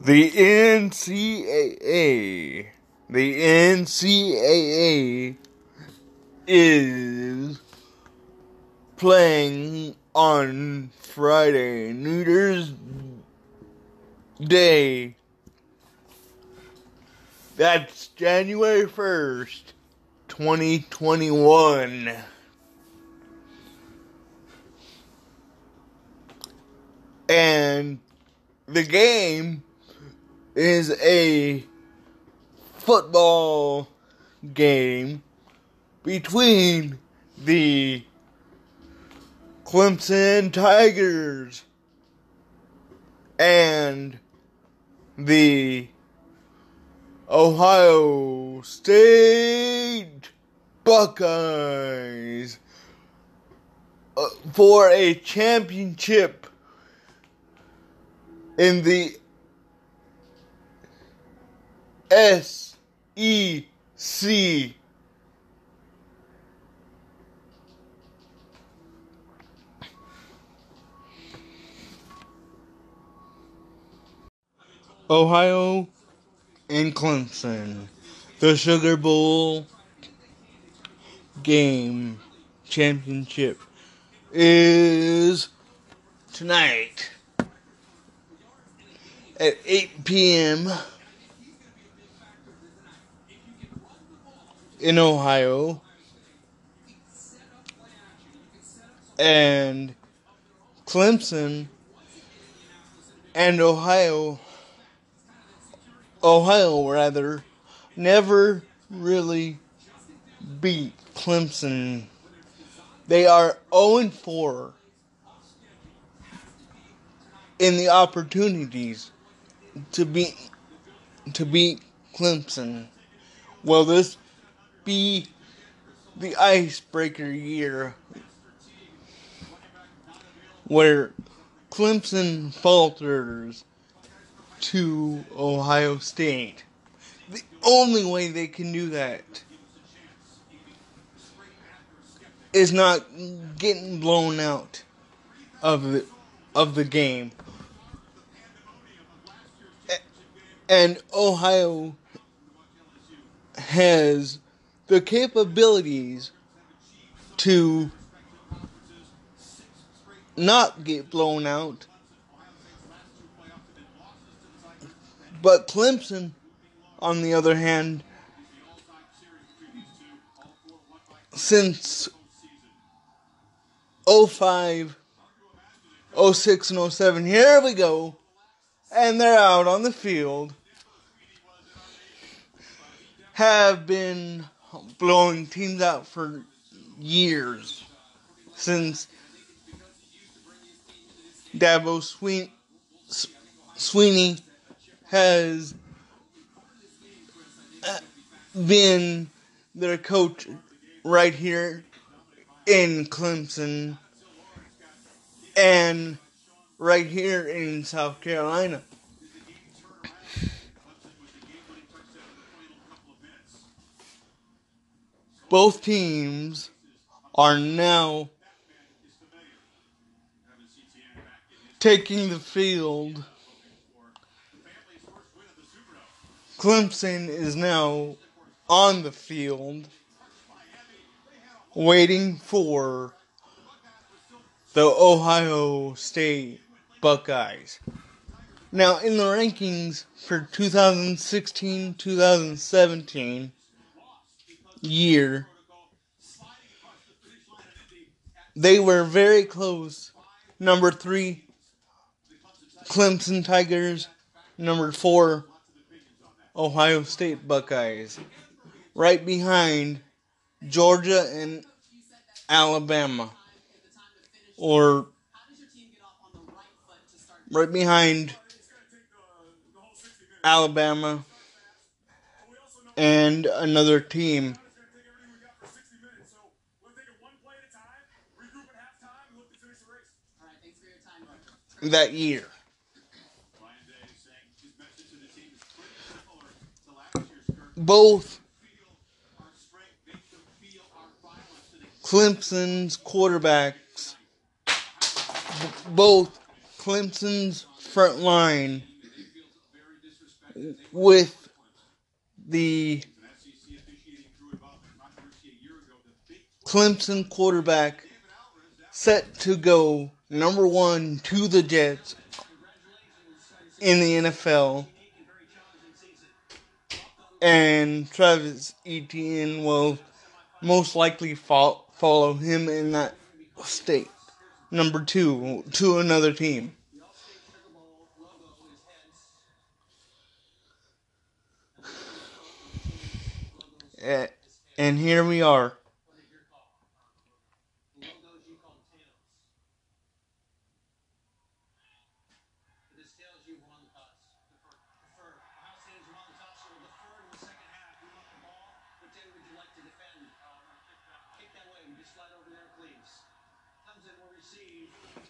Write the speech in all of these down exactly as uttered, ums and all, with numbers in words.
The N C A A, the N C A A is playing on Friday, New Year's Day. That's January first, twenty twenty-one. And the game is a football game between the Clemson Tigers and the Ohio State Buckeyes for a championship in the S E C. Ohio and Clemson, the Sugar Bowl game championship is tonight at eight p.m. in Ohio, and Clemson and Ohio, Ohio rather, never really beat Clemson. They are oh and four in the opportunities to beat to beat Clemson. Will this be the icebreaker year where Clemson falters to Ohio State? The only way they can do that is not getting blown out of the of the game. And Ohio has the capabilities to not get blown out, but Clemson, on the other hand, since oh five, oh six, and oh seven, here we go, and they're out on the field, have been blowing teams out for years since Dabo Sweeney, Sweeney has been their coach right here in Clemson and right here in South Carolina. Both teams are now taking the field. Clemson is now on the field waiting for the Ohio State Buckeyes. Now, in the rankings for twenty sixteen twenty seventeen year, they were very close. Number three, Clemson Tigers. Number four, Ohio State Buckeyes. Right behind Georgia and Alabama. Or right behind Alabama and another team. That year. Both Clemson's quarterbacks, both Clemson's front line with the Clemson quarterback set to go number one to the Jets in the N F L. And Travis Etienne will most likely fo- follow him in that state. Number two, to another team. And here we are.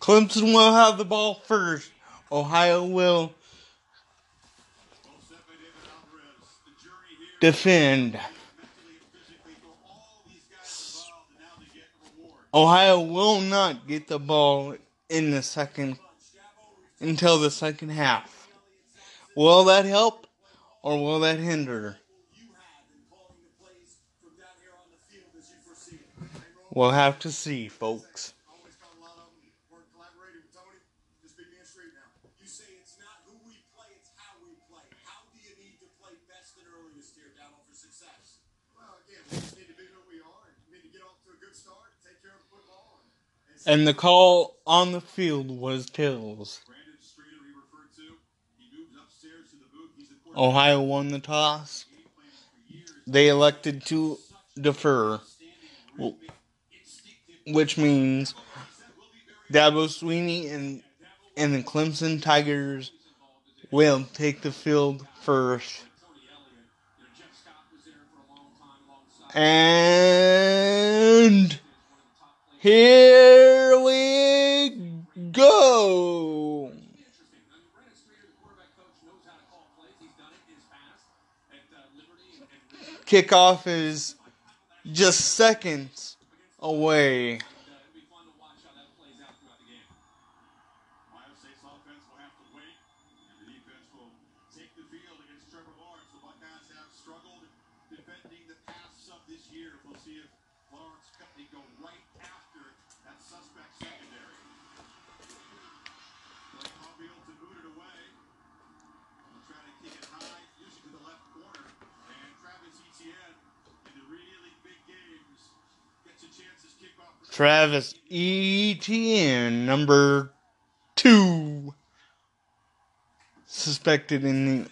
Clemson will have the ball first. Ohio will defend. Ohio will not get the ball in the second until the second half. Will that help or will that hinder? We'll have to see, folks. And the call on the field was Tills. Ohio won the toss. They elected to defer, which means Dabo Swinney and, and the Clemson Tigers will take the field first. And here we go. Kickoff is just seconds away. Travis Etienne, number two, suspected in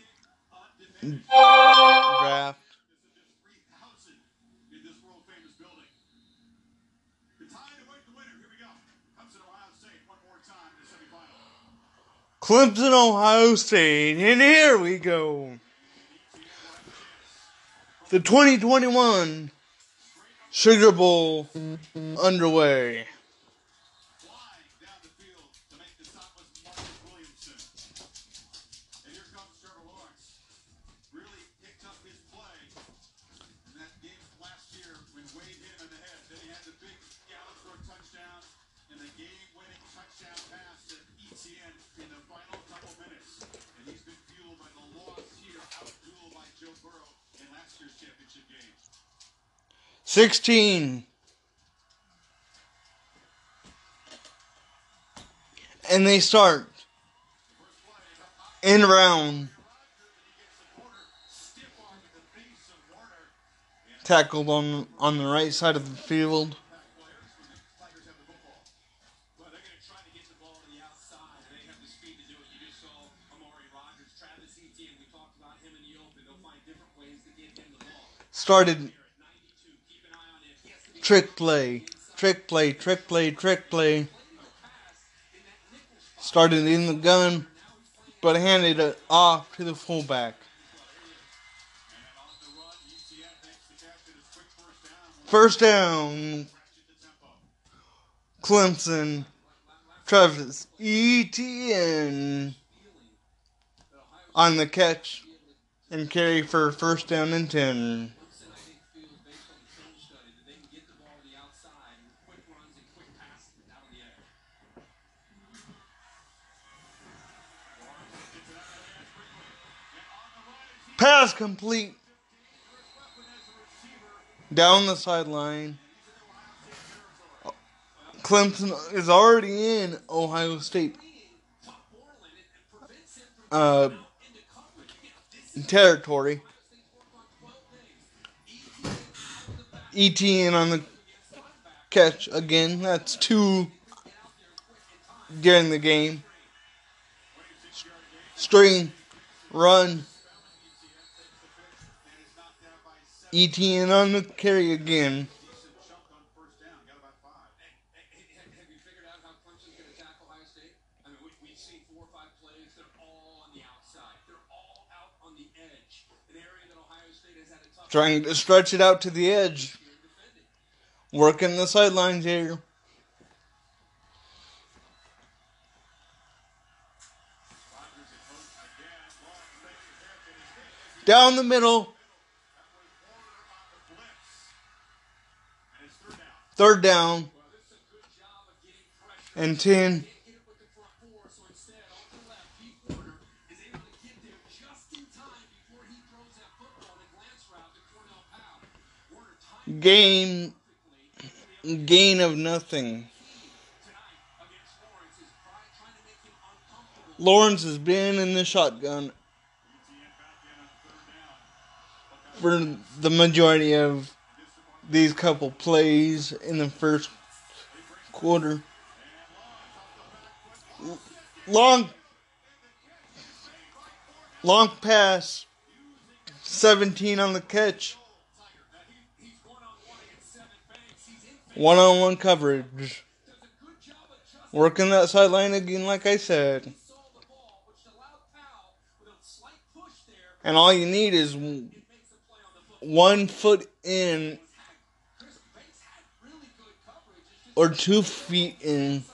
the draft. Clemson, Ohio State, and here we go. The twenty twenty-one Sugar Bowl underway. sixteen. And they start in round. Tackled on, on the right side of the field. Started trick play, trick play, trick play, trick play. Started in the gun, but handed it off to the fullback. First down, Clemson, Travis Etienne on the catch and carry for first down and ten. That is complete. Down the sideline. Clemson is already in Ohio State. Uh, territory. E T N on the catch again. That's two during the game. String, run. E T N on the carry again. Trying to stretch it out to the edge. Working the sidelines here. Down the middle. Third down. And ten. Gain, gain of nothing. Lawrence has been in the shotgun for the majority of these couple plays in the first quarter. Long, long pass, seventeen on the catch. One-on-one coverage. Working that sideline again, like I said. And all you need is one foot in or two feet in.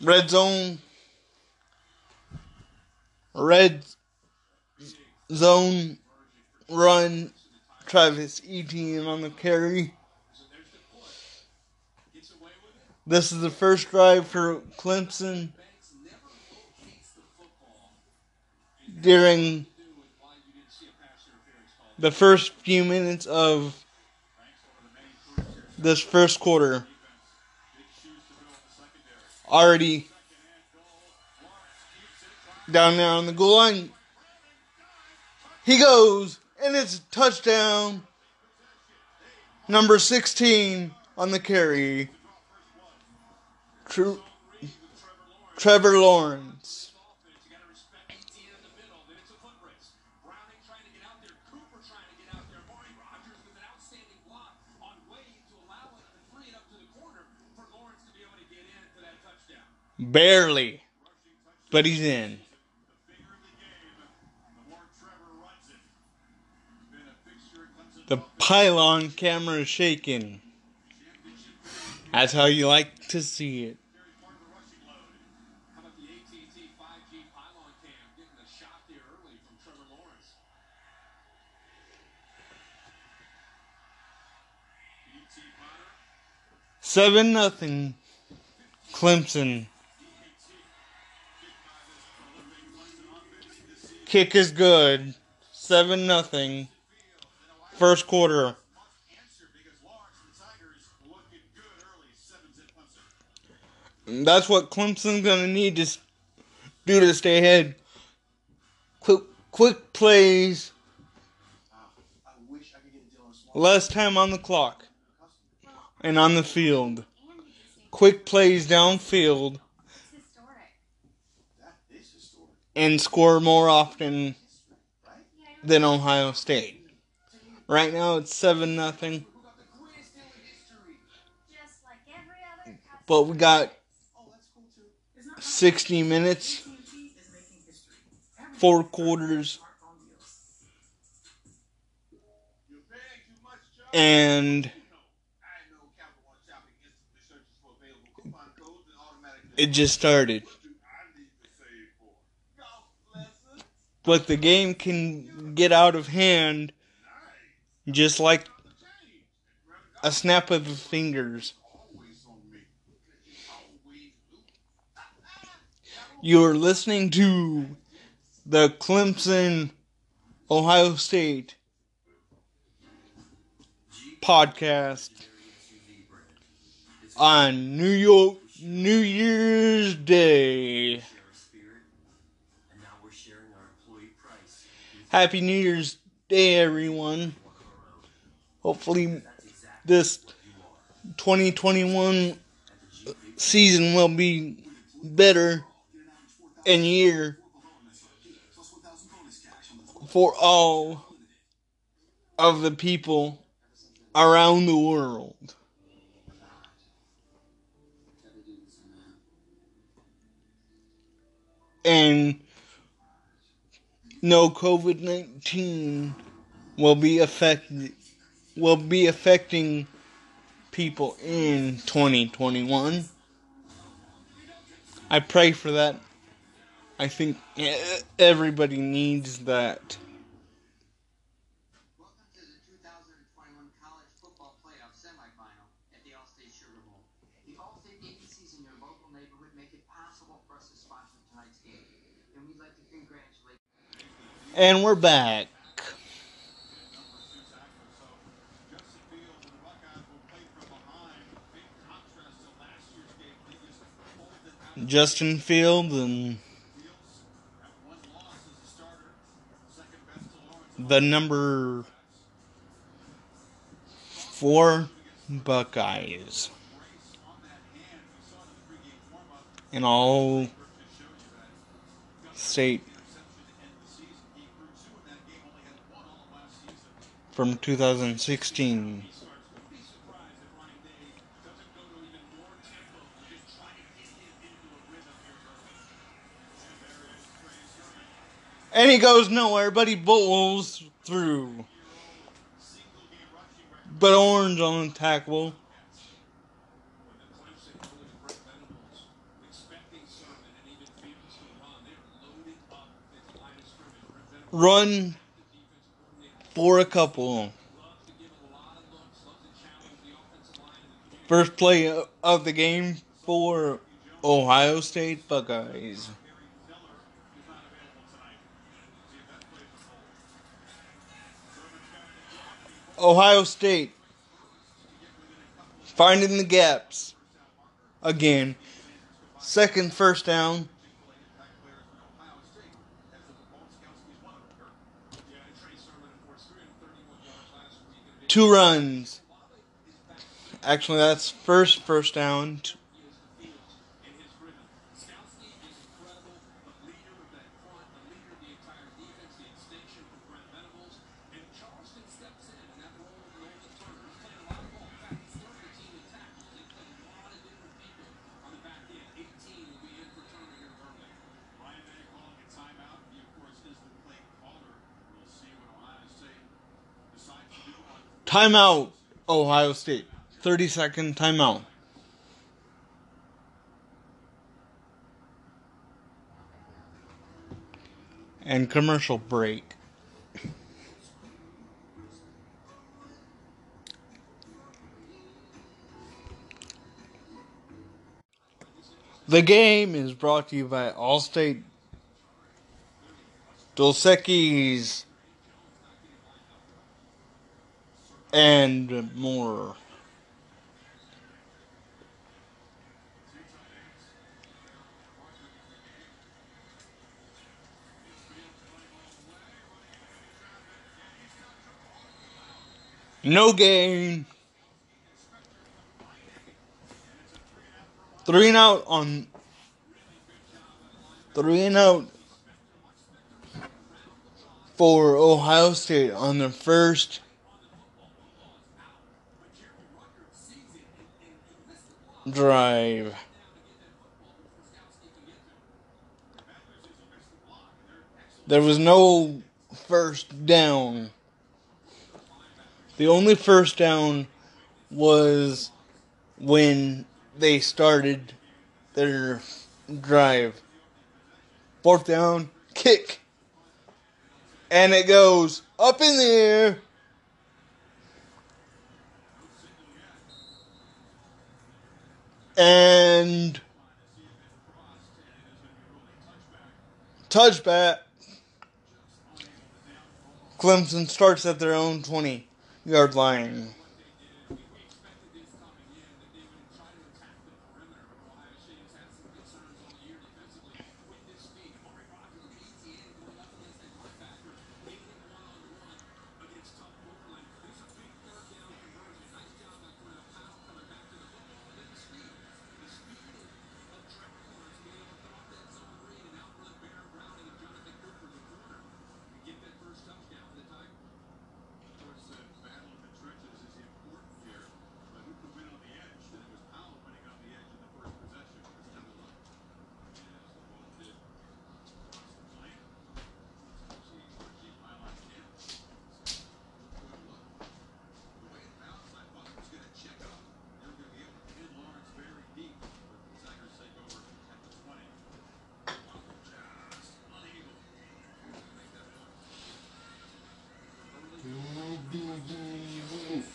Red zone. Red zone. Run, Travis Etienne on the carry. This is the first drive for Clemson during the first few minutes of this first quarter. Already down there on the goal line. He goes. And it's a touchdown, number sixteen on the carry, Tre- Trevor Lawrence. Barely, but he's in. The pylon camera is shaking. That's how you like to see it. How about the A T and T five G pylon cam getting a shot there early from Trevor Lawrence? Seven nothing, Clemson. Kick is good. Seven nothing. First quarter. And that's what Clemson's going to need to do to stay ahead. Quick, quick plays. Less time on the clock and on the field. Quick plays downfield and score more often than Ohio State. Right now it's seven nothing, but we got sixty minutes, four quarters, and it just started. But the game can get out of hand. Just like a snap of the fingers. You're listening to the Clemson, Ohio State podcast on New York New Year's Day. Happy New Year's Day, everyone. Hopefully this twenty twenty-one season will be better and year for all of the people around the world. And no COVID nineteen will be affected will be affecting people in twenty twenty-one. I pray for that. I think everybody needs that. Welcome to the two thousand twenty-one college football playoff semifinal at the Allstate Sugar Bowl. The Allstate agencies in your local neighborhood make it possible for us to sponsor tonight's game, and we'd like to congratulate. And we're back. Justin Fields and the number four Buckeyes. In all state from two thousand sixteen. And he goes nowhere, but he bowls through. But Orange on the tackle. Run for a couple. First play of the game for Ohio State Buckeyes. Ohio State finding the gaps again. Second first down. Two runs. Actually, that's first first down. Timeout, Ohio State. thirty second timeout. And commercial break. The game is brought to you by Allstate Dos Equis and more. No gain. Three and out on. Three and out for Ohio State on their first drive. There was no first down. The only first down was when they started their drive. Fourth down, kick. And it goes up in the air. And Touchback. Clemson starts at their own twenty-yard line.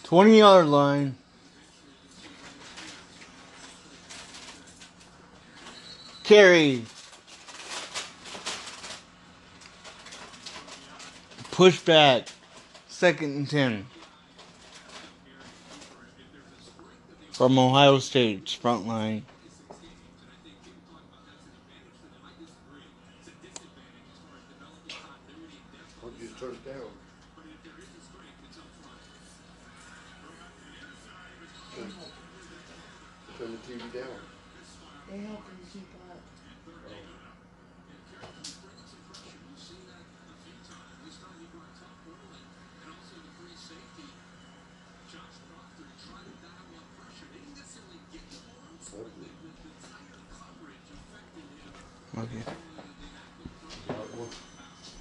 twenty-yard line. Carry. Push back. Second and ten. From Ohio State's front line.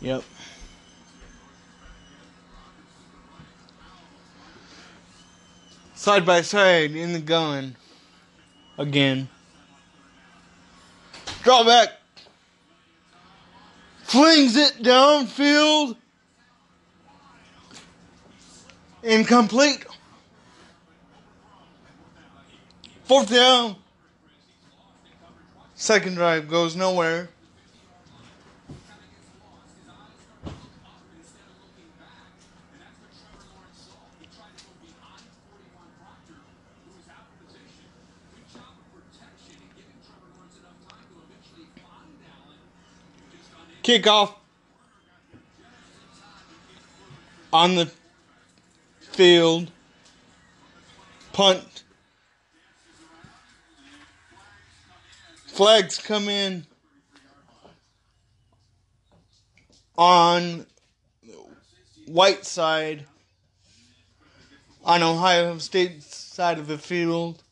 Yep. Side by side in the gun. Again. Draw back. Flings it downfield. Incomplete. Fourth down. Second drive goes nowhere. Kickoff on the field, punt, flags come in on white side, on Ohio State's side of the field.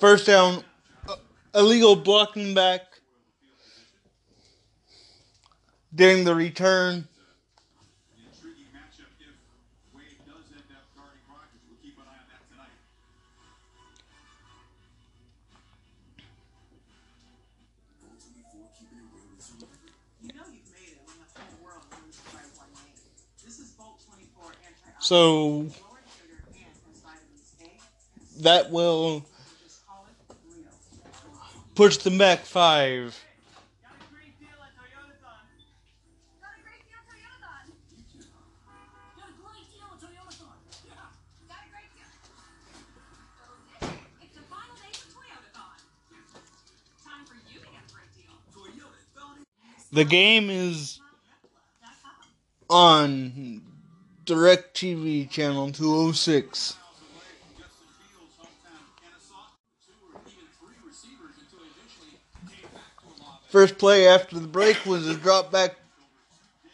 First down, illegal blocking back, getting the return. So that will push them back five. The game is on DirecTV channel two oh six. First play after the break was a drop back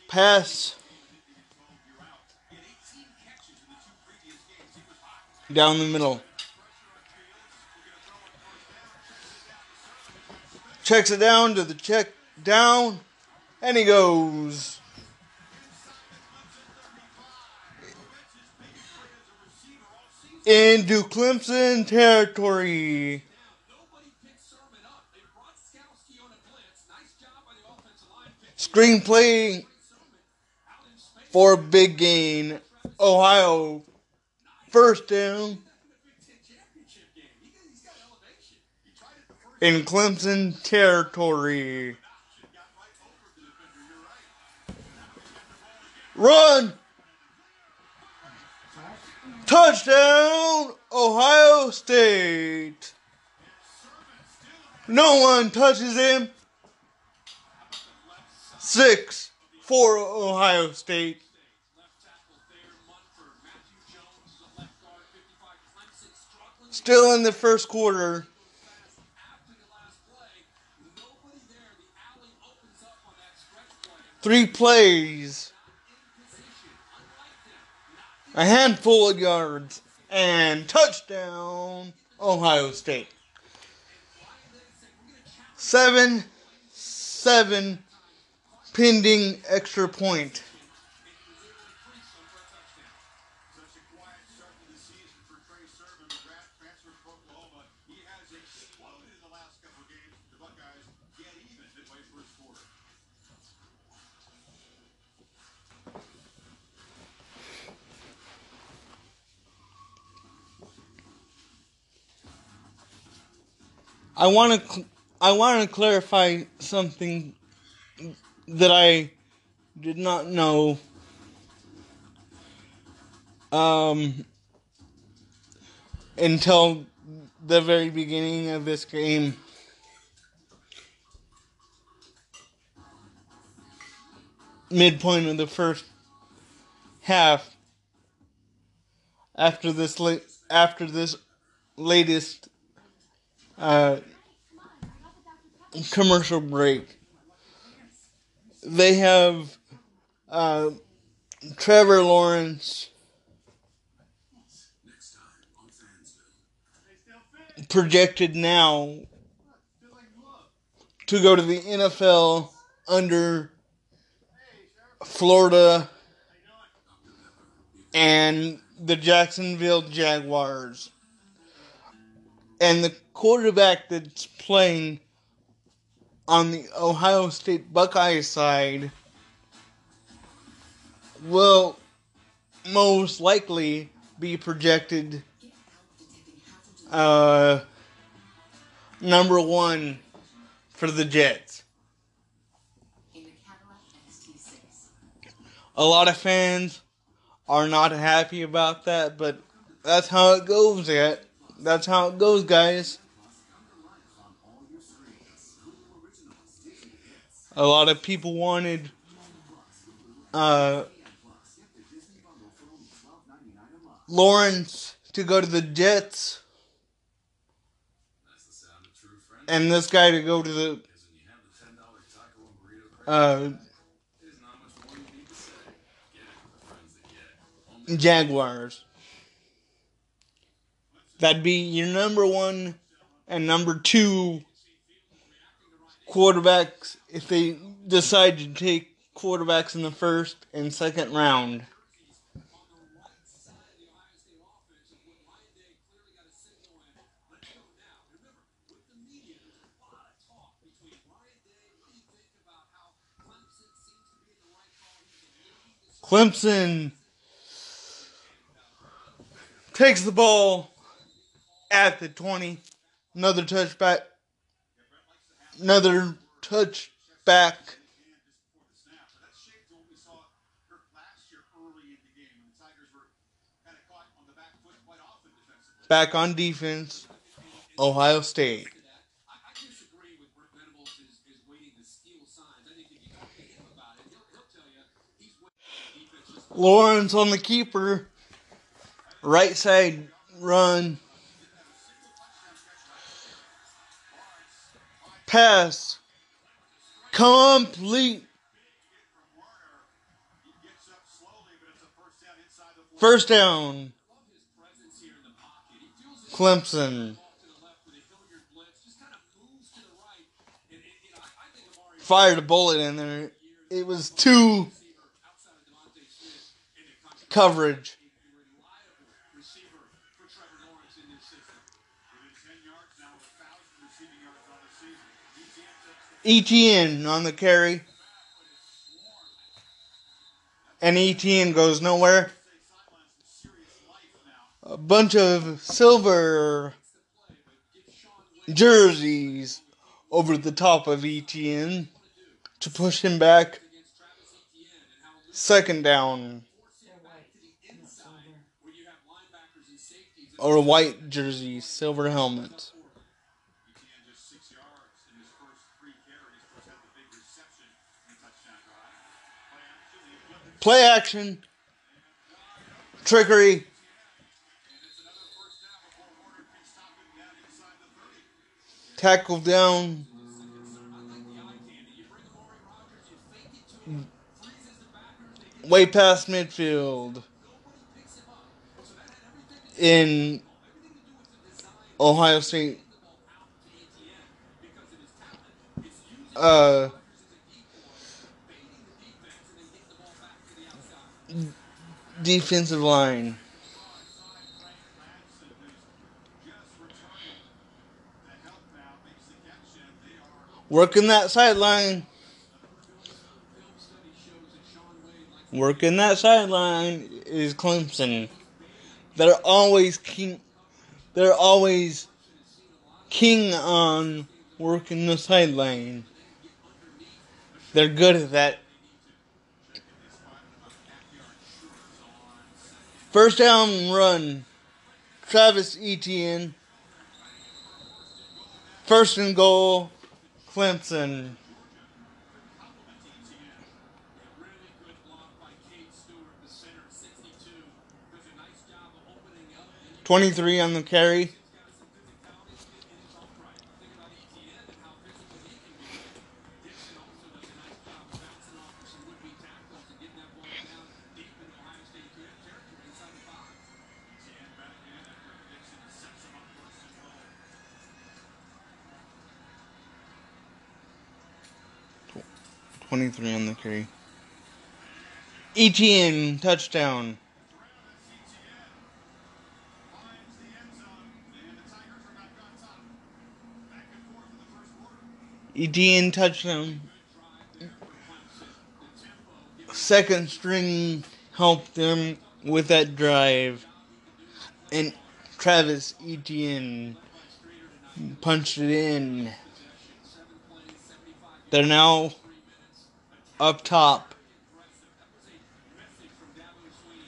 pass down the middle. Checks it down to the check down, and he goes. Into Clemson territory. Screenplay for a big gain Ohio, first down. In Clemson territory. Run! Touchdown, Ohio State. No one touches him. Six for Ohio State. Still in the first quarter. Three plays. A handful of yards and touchdown, Ohio State. Seven, seven, pending extra point. I want to cl- I want to clarify something that I did not know. Um, until the very beginning of this game. Midpoint of the first half. After this la- after this latest Uh, commercial break. They have uh, Trevor Lawrence projected now to go to the N F L under Florida and the Jacksonville Jaguars. And the quarterback that's playing on the Ohio State Buckeyes side will most likely be projected uh, number one for the Jets. A lot of fans are not happy about that, but that's how it goes at. That's how it goes, guys. A lot of people wanted uh, Lawrence to go to the Jets and this guy to go to the uh, Jaguars. That'd be your number one and number two quarterbacks if they decide to take quarterbacks in the first and second round. Clemson takes the ball at the twenty, another touchback, another touchback, back on defense, Ohio State. Lawrence on the keeper, right side run. Pass complete. First down. Clemson. Fired a bullet in there. It was two coverage. Etienne on the carry. And Etienne goes nowhere. a bunch of silver jerseys over the top of Etienne to push him back. Second down. Or white jerseys, silver helmets. Play action. Trickery. Tackle down. Way past midfield. In Ohio State uh, defensive line. Working that sideline. Working that sideline is Clemson. They're always king. They're always king on working the sideline. They're good at that. First down run. Travis Etienne. First and goal. Clemson. twenty-three on the carry. twenty-three on the carry. Etienne, touchdown. Etienne touchdown. Second string helped them with that drive. And Travis Etienne punched it in. They're now up top.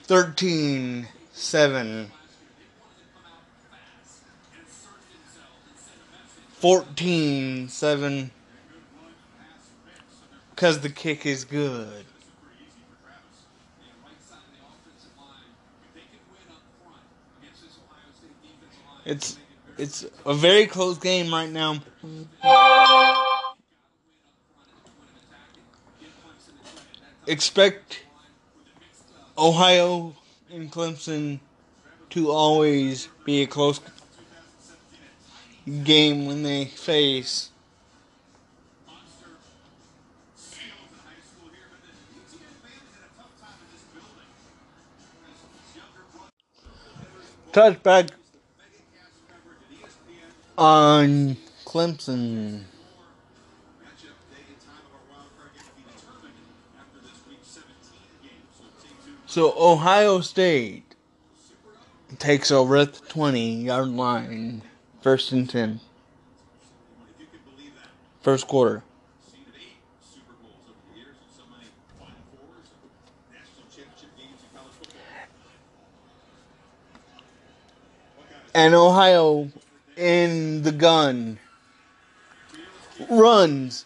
thirteen seven. fourteen seven. Because the kick is good. It's it's a very close game right now. Expect Ohio and Clemson to always be a close game when they face. Touchback on Clemson. So Ohio State takes over at the twenty-yard line. First and ten. First quarter. And Ohio in the gun. Runs.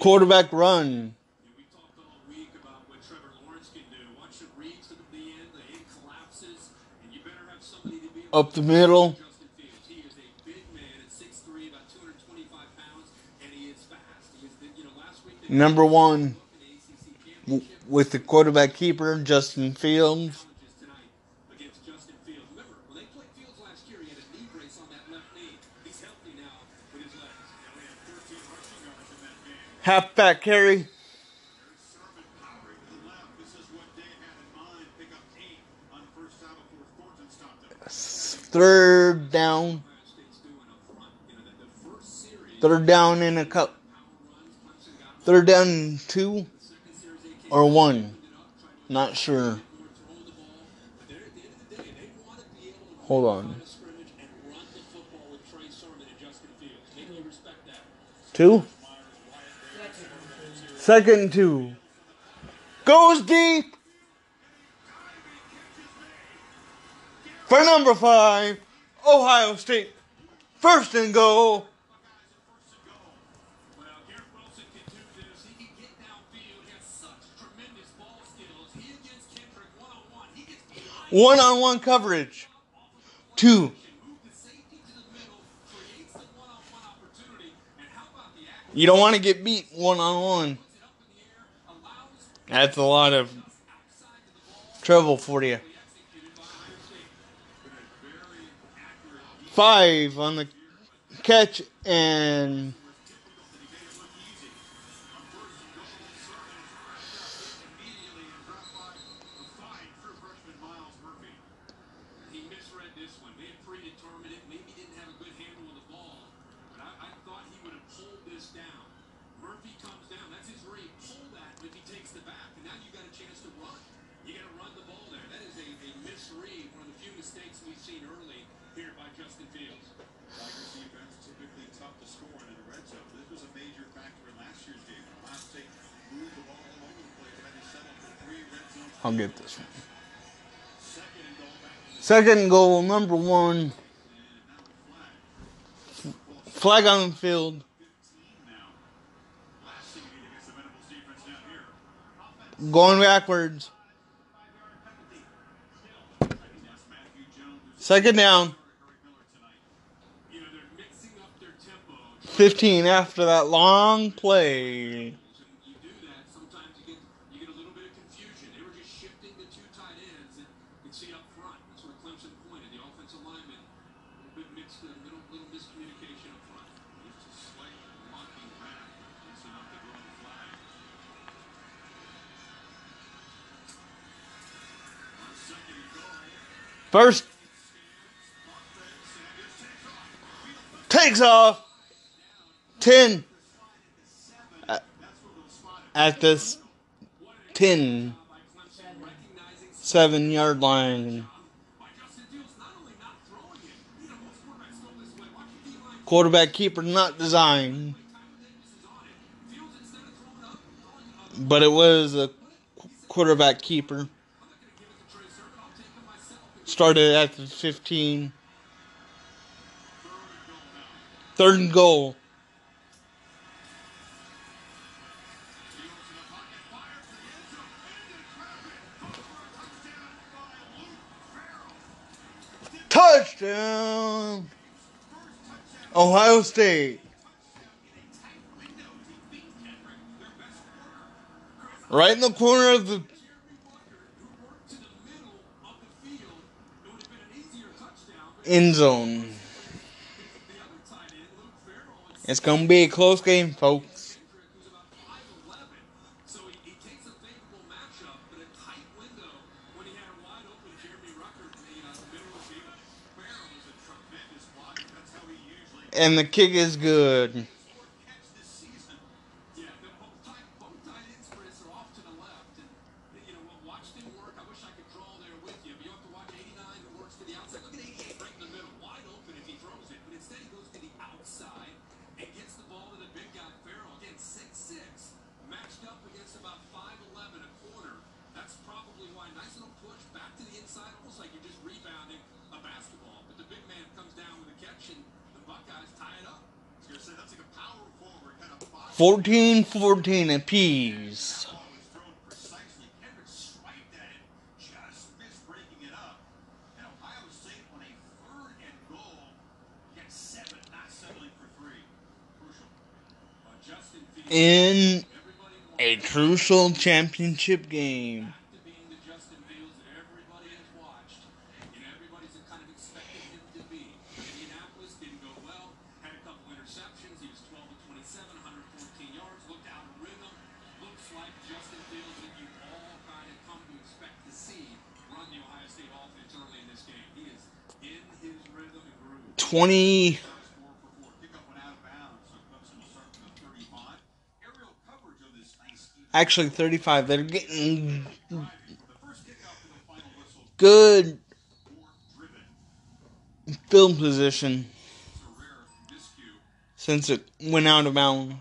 Quarterback run. Up the middle. Number one. With the quarterback keeper, Justin Fields. Halfback carry. Third down. Third down in a cup. Third down and two. or one. Not sure. Hold on. Two. Second two. Goes deep. For number five, Ohio State. First and goal. One-on-one coverage. Two. You don't want to get beat one-on-one. That's a lot of trouble for you. Five on the catch and I'll get this one. Second goal, number one. Flag on the field. Going backwards. Second down. fifteen after that long play. First, takes off, ten, at this ten, seven yard line. Quarterback keeper not designed, but it was a quarterback keeper. Started at the fifteen. Third and goal. Touchdown, Ohio State. Right in the corner of the end zone. It's gonna be a close game, folks. And the kick is good. fourteen fourteen apiece. In a crucial championship game. twenty Actually, thirty-five. They're getting good film position since it went out of bounds.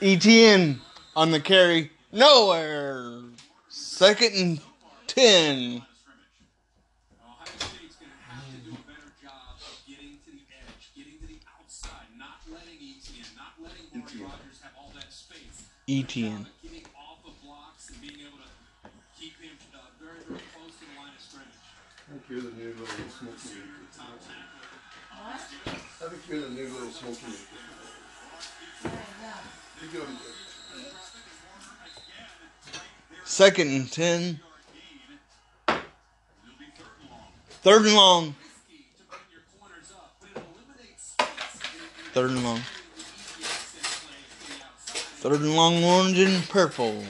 E T N on the carry. Nowhere. Second and ten. Ohio State's going to have to do a better job of getting to the edge, getting to the outside, not letting E T N, not letting Aaron Rodgers have all that space. E T N. Getting off the blocks and being able to keep him very, very close to the line of scrimmage. I think you're the new little smoking. I think you're the new little smoking. Second and ten. Third and long. Third and long. Third and long, orange and purple.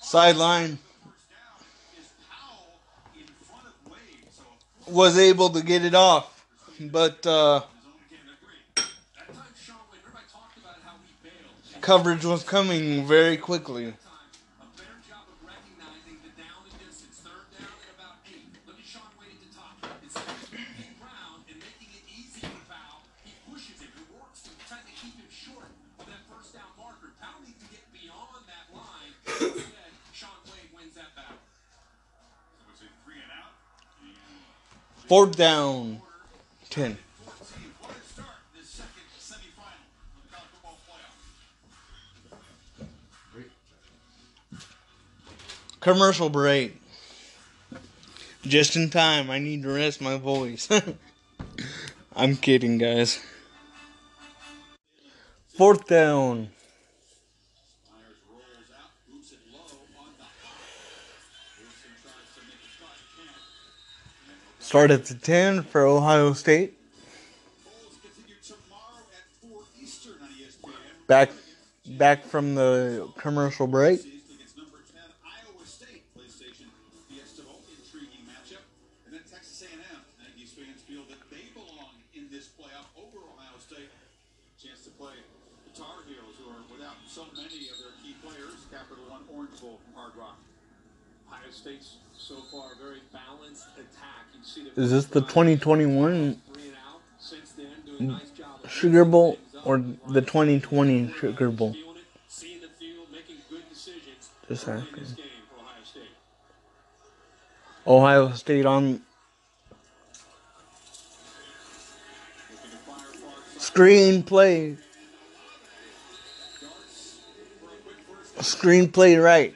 Sideline was able to get it off, but uh, coverage was coming very quickly. Fourth down, ten. Commercial break. Just in time. I need to rest my voice. I'm kidding, guys. Fourth down. Start at the ten for Ohio State. Back back from the commercial break. Is this the twenty twenty-one Sugar Bowl or the twenty twenty Sugar Bowl? Just happened. Ohio State on screen play. Screen play right.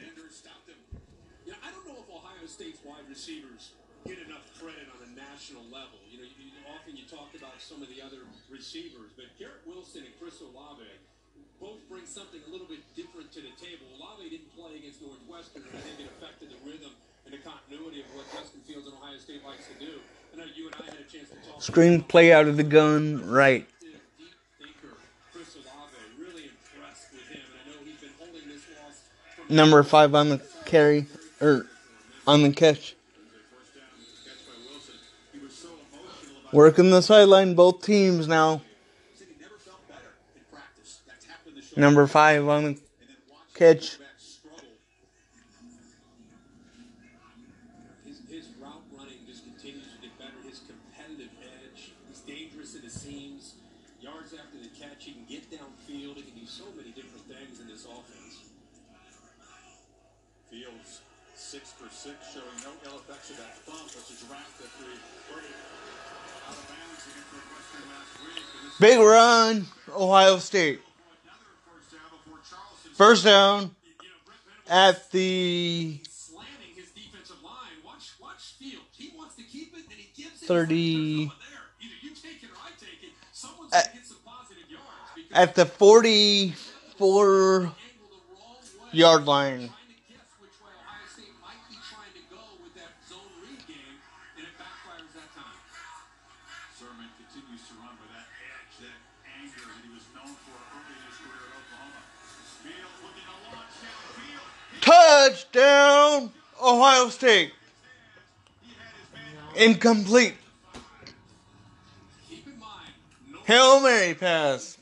Screen play out of the gun, right. Number five on the carry, or on the catch. Working the sideline, both teams now. Number five on the catch. Big run, Ohio State. First down at the thirty. at the forty-four yard line. Touchdown, Ohio State. Incomplete. Hail Mary pass.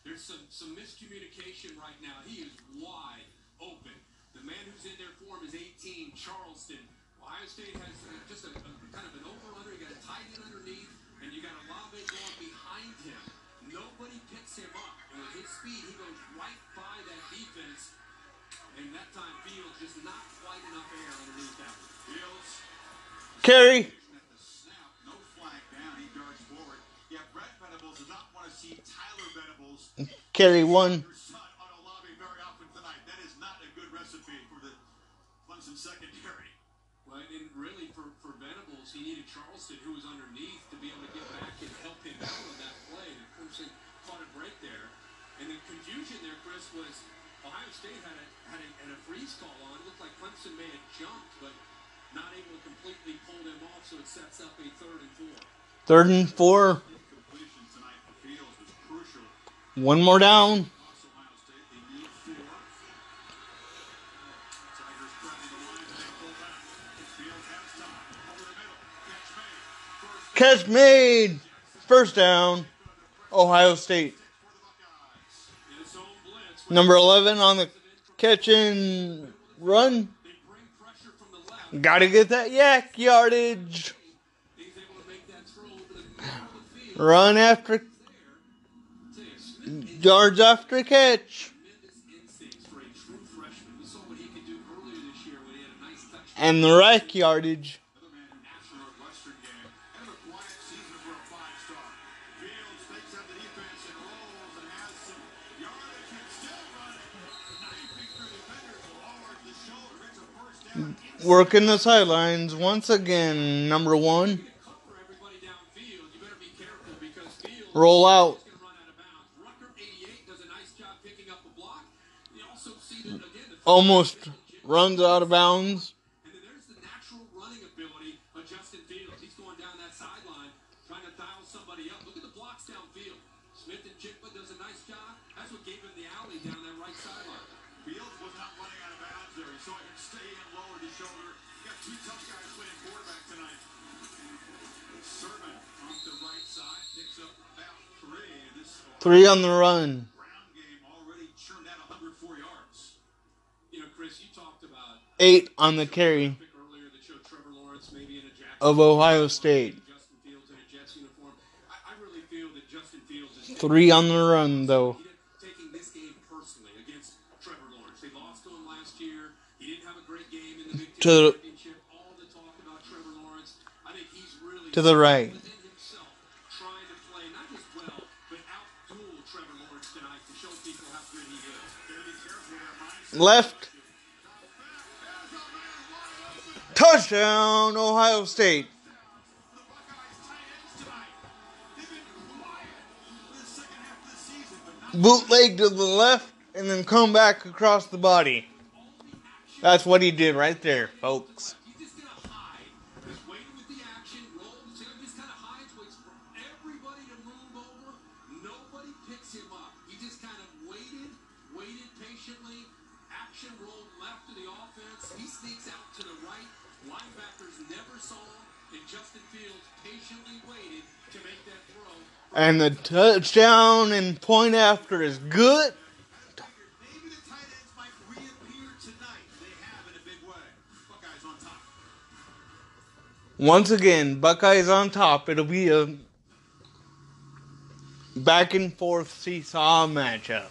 There's some, some miscommunication right now. He is wide open. The man who's in their form is eighteen, Charleston. Ohio State has just a, a kind of an over-under. You got a tight end underneath, and you got a lob in going behind him. Nobody picks him up. And with his speed, he goes right by that defense. And that time, Fields just not quite enough air underneath that. Fields. Carry. At the snap, no flag down. He darts forward. Yeah, Brett Venables does not want to see Tyler Venables carry one. On a lobby very often tonight. That is not a good recipe for the Clemson secondary. Well, and really for, for Venables, he needed Charleston, who was underneath, to be able to get back and help him out on that play. And unfortunately, caught a break there. And the confusion there, Chris, was Ohio State had a, had a, had a freeze call on. It looked like Clemson may have jumped, but not able to completely pull them off, so it sets up a third and four. Third and four. One more down. Catch made. First down. Ohio State. Number eleven on the catch and run. Gotta get that yak yardage. Run after yards after catch. And the rack yardage. Working the sidelines once again, number one. Roll out. Almost runs out of bounds. And then there's the natural running ability of Justin Fields. He's going down that sideline, trying to dial somebody up. Look at the blocks downfield. Smith and Chitwood does a nice job. That's what gave him the alley down that right sideline. Fields was not running out of bounds there. He saw him stay in lower to shoulder. You got two tough guys playing quarterback tonight. Sermon on the right side picks up about three. And this three on the run. Eight on the carry of Ohio State. Three on the run, though. Taking this game personally against Trevor Lawrence. They lost to him last year. He didn't have a great game in the Big Ten Championship. All the talk about Trevor Lawrence. I think he's really to the right. Left. Touchdown, Ohio State. Bootleg to the left and then come back across the body. That's what he did right there, folks. And the touchdown and point after is good. Maybe the tight ends might reappear tonight. They have in a big way. Buckeyes on top. Once again, Buckeyes on top. It'll be a back and forth seesaw matchup.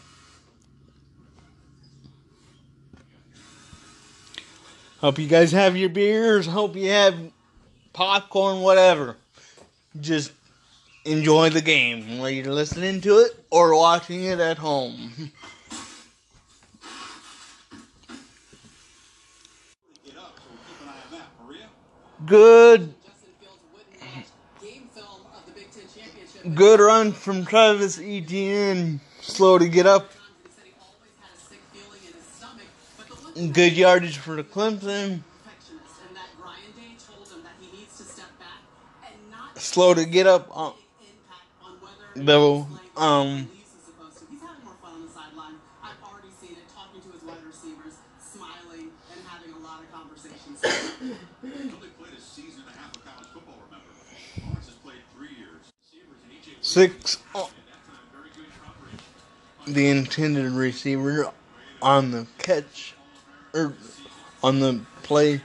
Hope you guys have your beers. Hope you have popcorn, whatever. Just enjoy the game, whether you're listening to it or watching it at home. Good. Justin Fields would watch game film of the Big Ten Championship Good run from Travis Etienne. Slow to get up. Good yardage for the Clemson. Slow to get up. On the um. Six, oh, the intended receiver on the catch, or on the play,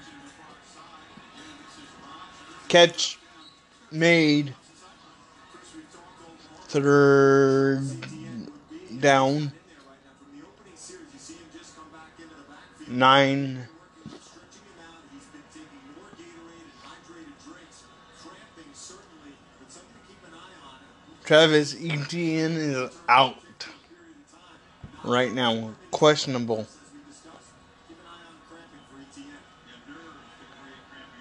catch made, third down, nine. Travis Etienne is out right now. Questionable.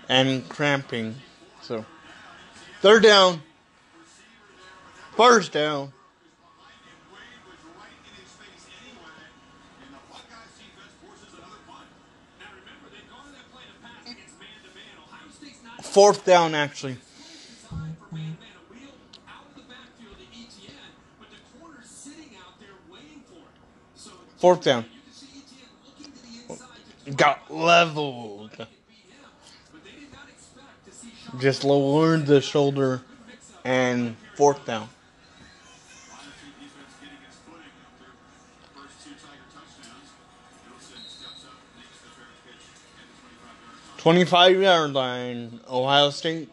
And cramping. So, third down. First down. Fourth down, actually. Fourth down. Got leveled. Just lowered the shoulder and fourth down. twenty-five-yard line, Ohio State.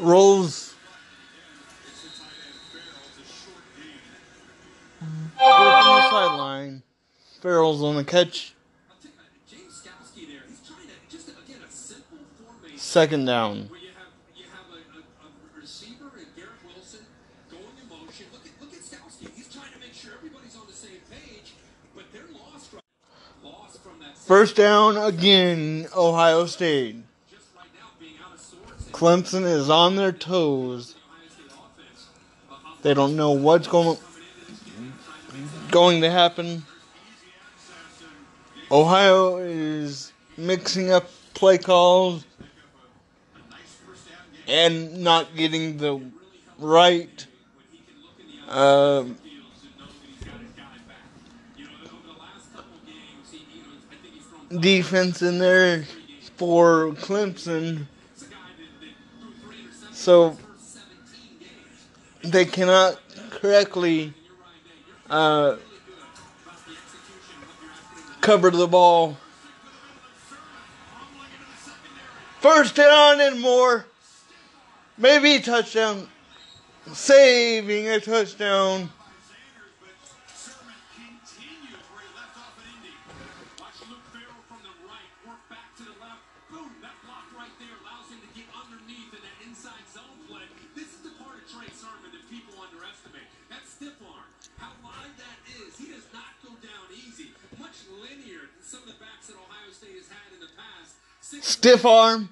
Rolls. Mm-hmm. Sideline. Farrell's on the catch. Second down. First down again, Ohio State. Clemson is on their toes. They don't know what's going going to happen. Ohio is mixing up play calls and not getting the right uh, defense in there for Clemson. So they cannot correctly uh, cover the ball. First down and more. Maybe touchdown. Saving a touchdown. Stiff arm.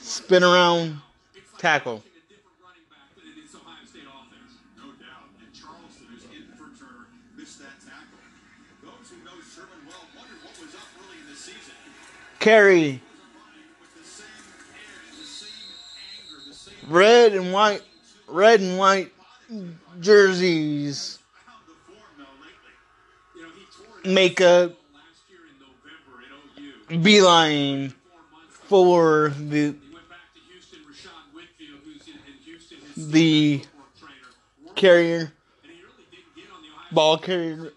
Spin around. Tackle. Carry. Red and white. Red and white jerseys make a beeline for the the carrier, ball carrier.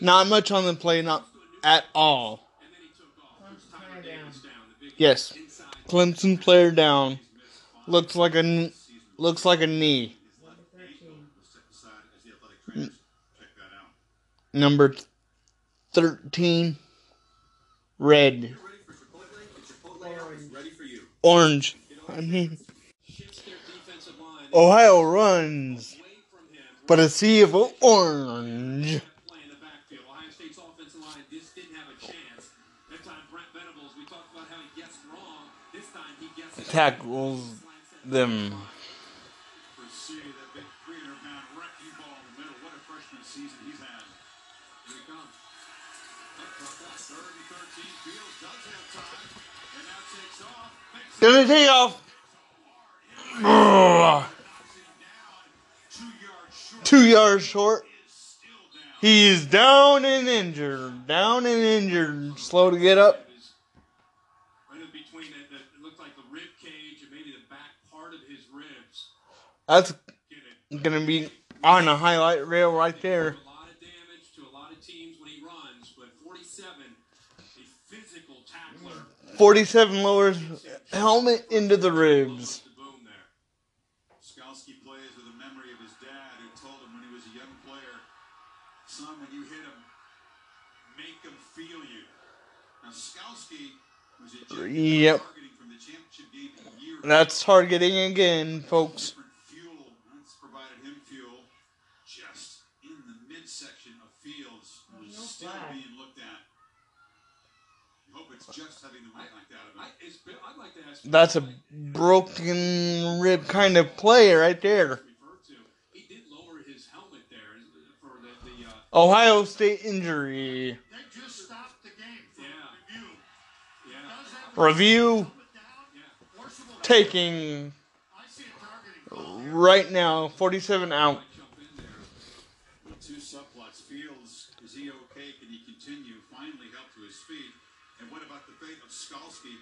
Not much on the play, not at all. Yes, Clemson player down. Looks like a looks like a knee. Number thirteen, red, orange. I mean, Ohio runs, but a sea of orange. Tackles them. Gonna take off. Two yards short. He is down and injured. Down and injured. Slow to get up. That's going to be on a highlight reel right there. A lot of damage to a lot of teams when he runs, but forty-seven, a physical tackler. forty-seven lowers helmet into the ribs. Skalski plays with a memory of his dad who told him when he was a young player, son, when you hit him, make him feel you. Now, Skalski was a yep. targeting from the championship game a year ago. That's targeting again, folks. Still being looked at. I hope it's just having the weight like that. I, it's, I'd like to ask That's a broken rib kind of play right there. He did lower his helmet there for the, the uh, Ohio State injury. They just stopped the game for yeah. review. Yeah. Review yeah. taking I see a targeting right now, forty-seven out. Two subplots. Fields, is he okay? Can he continue? Finally helped to his feet. And what about the fate of Skalski?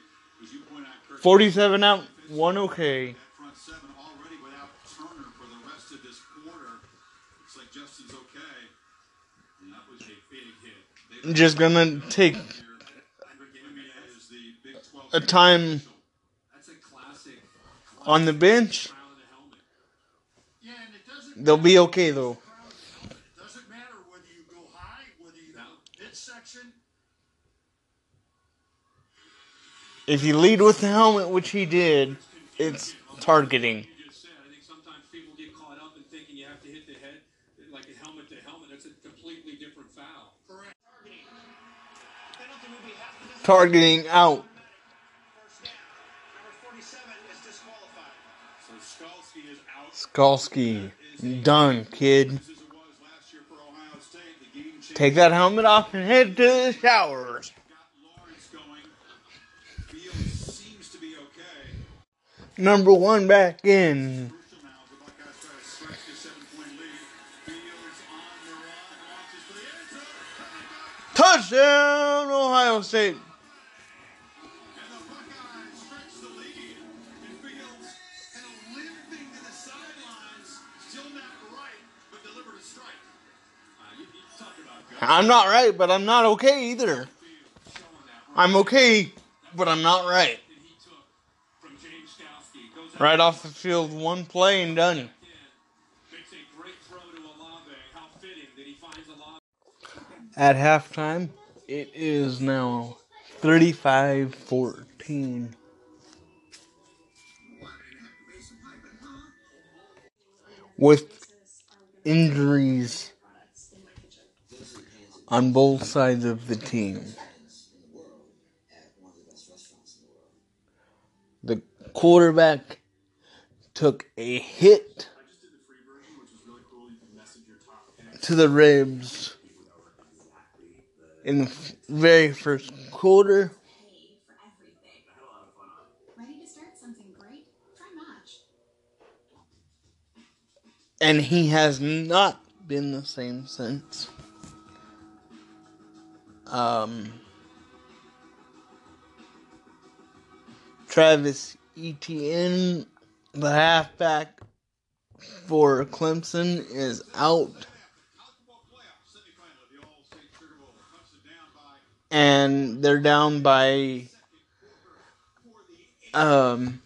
As you point out, Kirk forty-seven out, one okay. Front seven already without Turner for the rest of this quarter. Looks like Justin's okay. And that was a big hit. Just gonna take a time on the bench. They'll be okay though. If you lead with the helmet, which he did, it's targeting. I think sometimes people get caught up in thinking you have to hit the head like a helmet to helmet. That's a completely different foul. Correct. Targeting out. First down. Number forty-seven is disqualified. So Skalski is out. Skalski, done, kid. Take that helmet off and head to the showers. Number one back in. Touchdown, Ohio State. I'm not right, but I'm not okay either. I'm okay, but I'm not right. Right off the field, one play and done. At halftime, it is now thirty-five fourteen. With injuries on both sides of the team. The quarterback took a hit to the ribs in the f- very first quarter. And he has not been the same since. Um, Travis Etienne, the halfback for Clemson, is out. And they're down by um,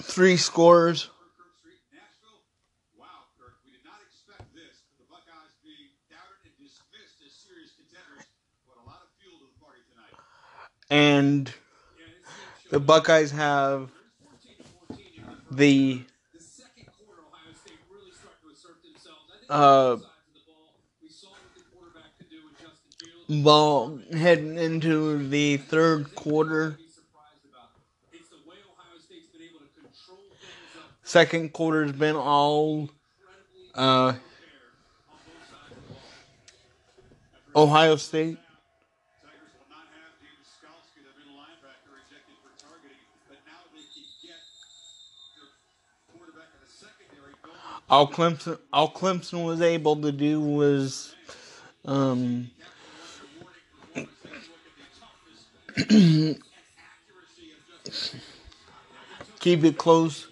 three scores. And the Buckeyes have the uh, ball heading into the third quarter. Second quarter's been all uh, Ohio State. All Clemson, all Clemson was able to do was um, keep it close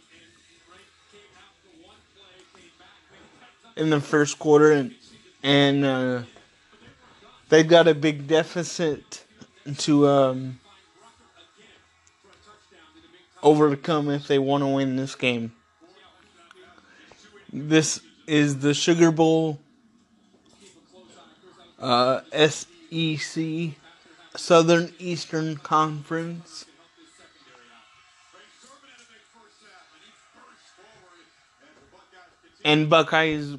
in the first quarter, and, and uh, they've got a big deficit to um, overcome if they want to win this game. This is the Sugar Bowl, uh, S E C, Southern Eastern Conference. And Buckeyes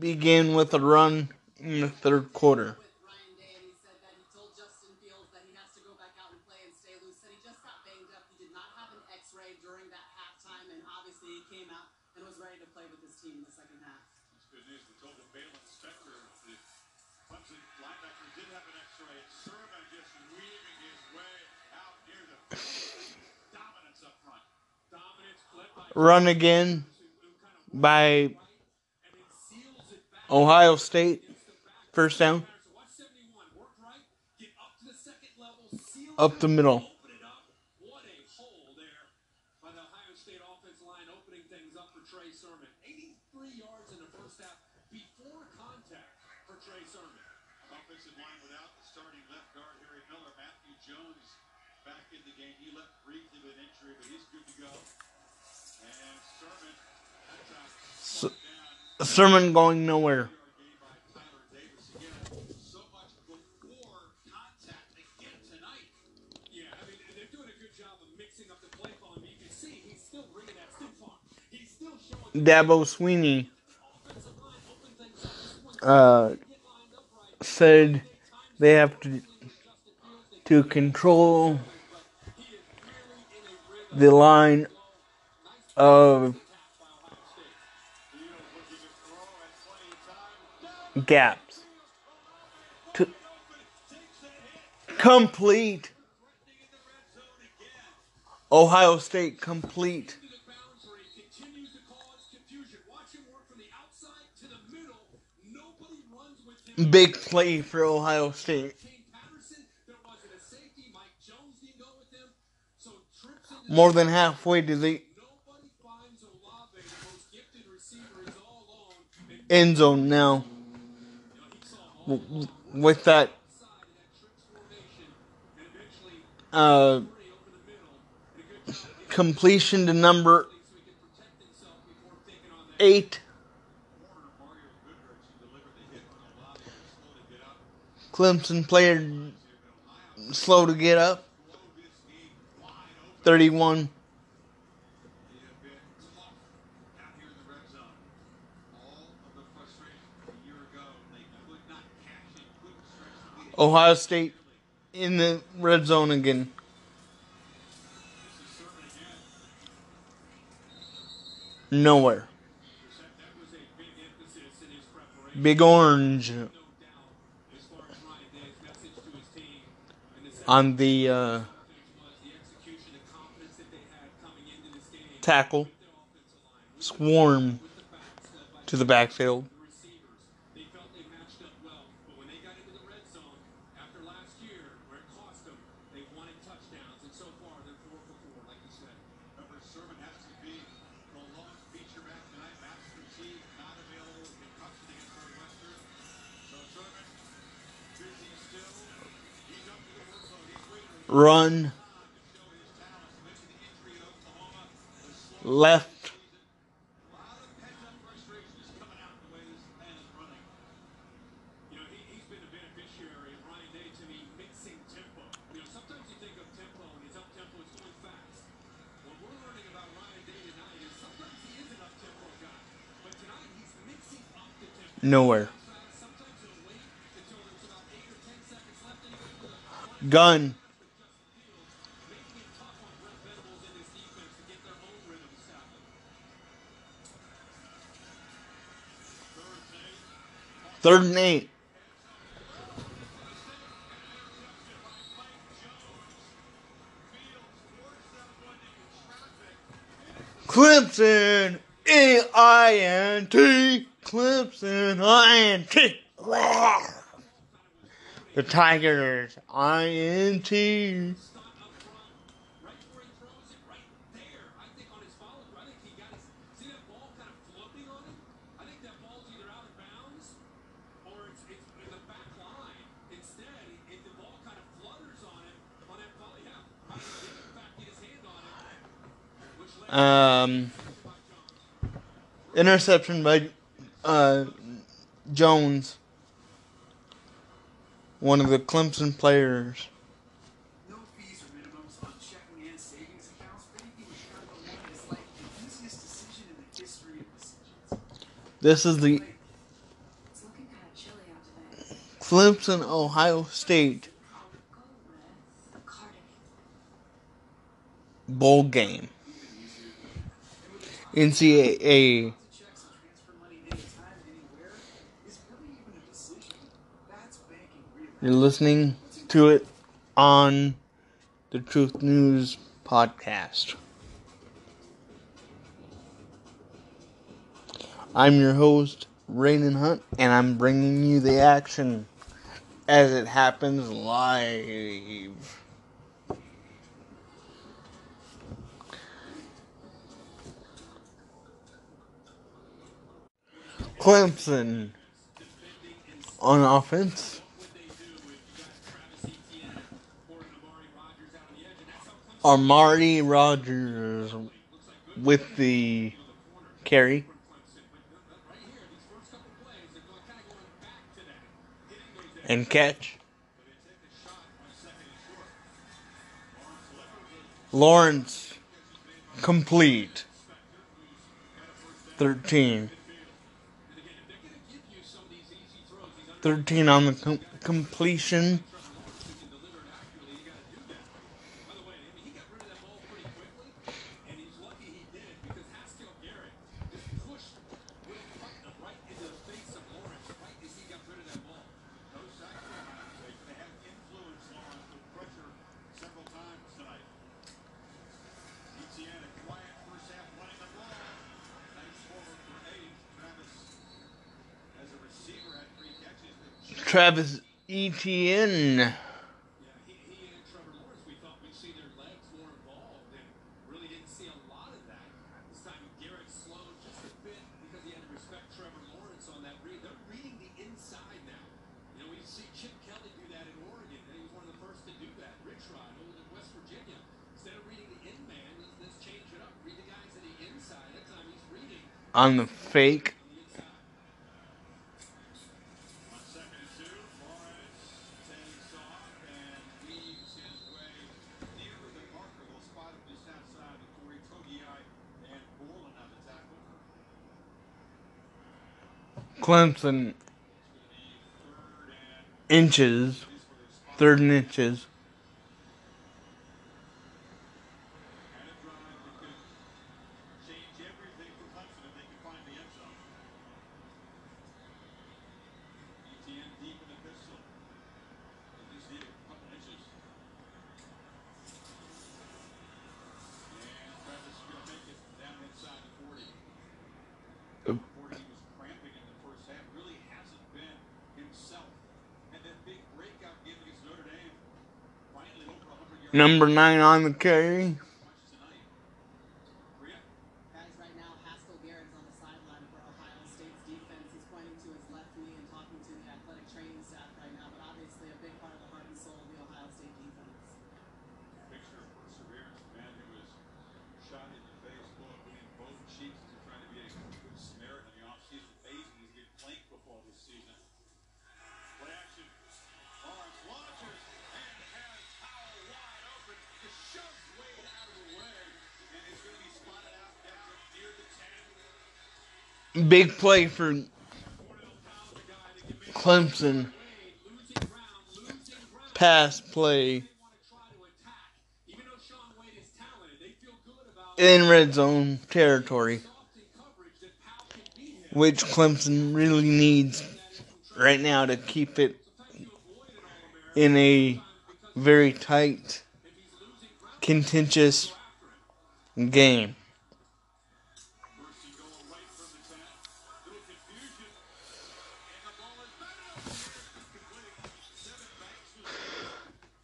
begin with a run in the third quarter. Run again by Ohio State. First down. Up the middle. Sermon going nowhere. Dabo Sweeney uh, said they have to to control the line of gaps to complete. Ohio State complete. Big play for Ohio State. More than halfway to the end zone now. With that uh, completion to number eight, Clemson player slow to get up, thirty-one. Ohio State in the red zone again. Nowhere. Big Orange on the uh, tackle. Swarm to the backfield. Last run, left, nowhere. Gunn. Third and eight. Clemson, E I N T. Clemson, I N T. The Tigers, I N T. Um, interception by uh, Jones, one of the Clemson players. No fees or minimums on checking and savings accounts. Banking with Capital One is like the easiest decision in the history of decisions. This is the it's looking kind of chilly out today. Clemson, Ohio State bowl game. N C A A. You're listening to it on the Truth News Podcast. I'm your host, Raiden Hunt, and I'm bringing you the action as it happens live. Clemson on offense. Amari Rodgers with the carry. And catch. Lawrence complete. thirteen. thirteen on the com- completion. Travis Etienne. Yeah, he, he and Trevor Lawrence, we thought we'd see their legs more involved, and really didn't see a lot of that. This time Garrett slowed just a bit because he had to respect Trevor Lawrence on that read. They're reading the inside now. You know, we see Chip Kelly do that in Oregon, and he was one of the first to do that. Rich Rod over in West Virginia. Instead of reading the in man, let's, let's change it up. Read the guys at the inside. That time he's reading. On the fake. Clemson inches, third and inches. Number nine on the carry. That is right now Haskell Garrett's on the sideline for Ohio State's defense. He's pointing to his left knee and talking to the athletic training staff right now, but obviously a big part of the heart and soul of the Ohio State defense. Big play for Clemson. Pass play. In red zone territory, which Clemson really needs right now to keep it in a very tight, contentious game.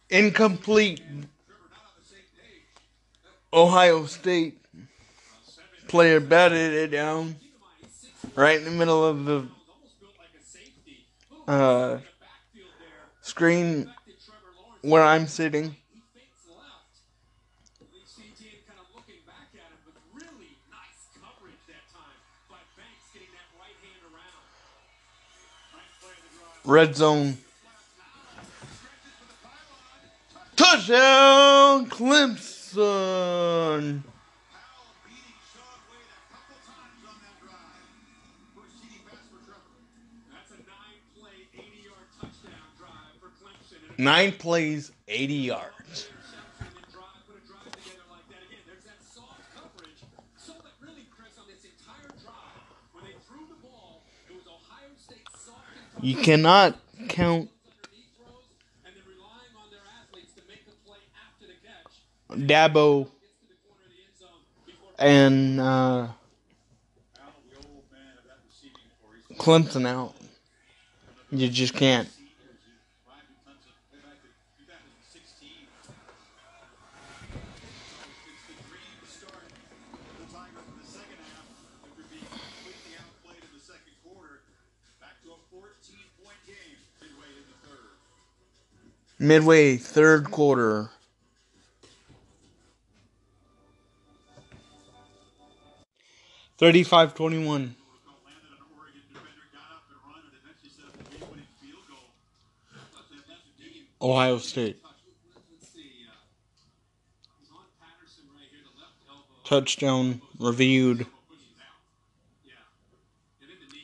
Incomplete. Ohio State player batted it down right in the middle of the uh, screen where I'm sitting. Red zone. Touchdown, Clemson. Son. Nine plays, eighty yards. You cannot count Dabo and uh, Clemson out. You just can't. Midway third quarter. thirty-five twenty-one. Ohio State. Touchdown reviewed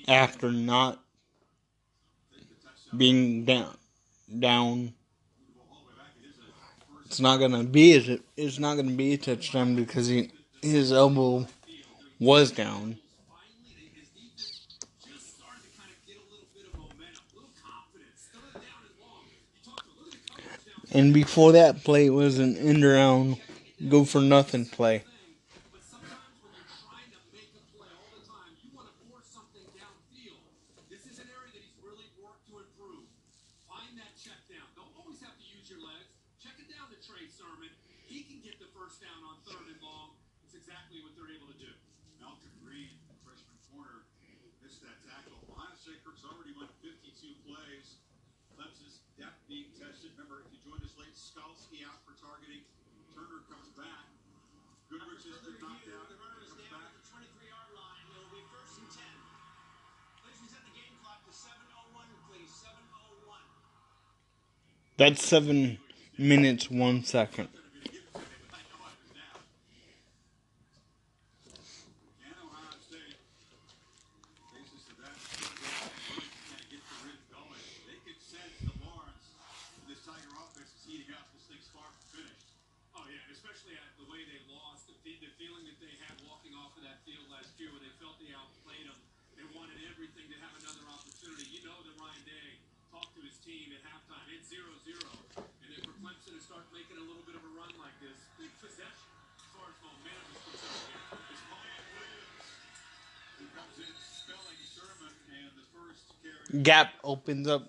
after not being down. Down. It's not gonna be. A, it's not gonna be a touchdown because he, his elbow was down. And before that play was an end around, go for nothing play. That's seven minutes, one second. Gap opens up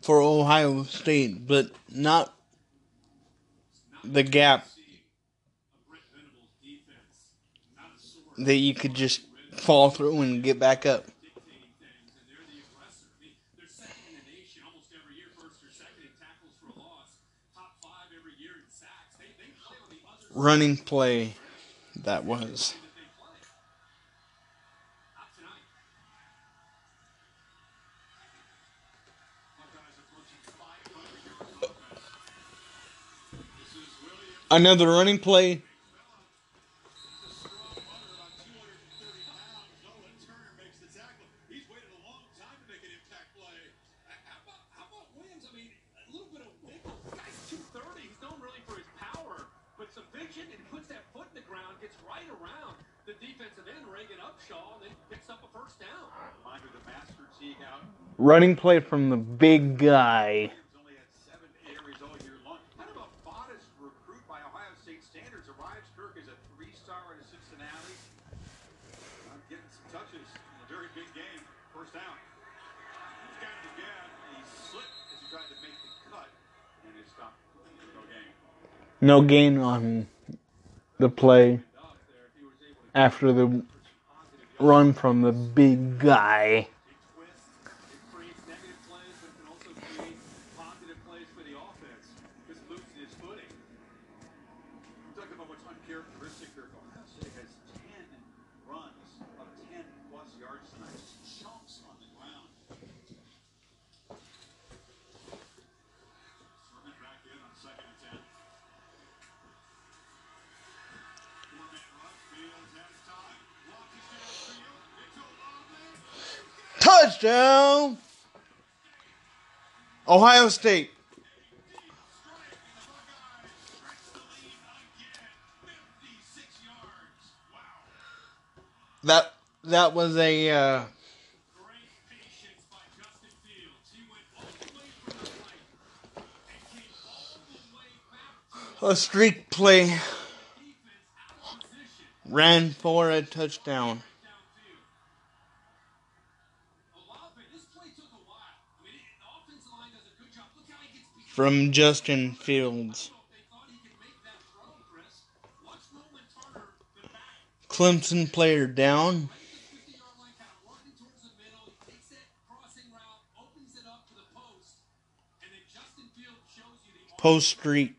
for Ohio State, but not the gap that you could just fall through and get back up. Running play that was. Another running play. right around the defensive end, Reagan Upshaw, and then picks up a first down. Reminder to master Teague out. Running play from the big guy. He's only had seven carries all year long. Kind of a modest recruit by Ohio State standards. Arrives Kirk as a three-star in Cincinnati. I'm getting some touches in a very big game. First down. He's got it again. He slipped as he tried to make the cut, and it stopped. No gain. No gain on the play after the run from the big guy. Touchdown, Ohio State. That that was a uh, a streak play. Ran for a touchdown. From Justin Fields. Clemson player down. Post streak.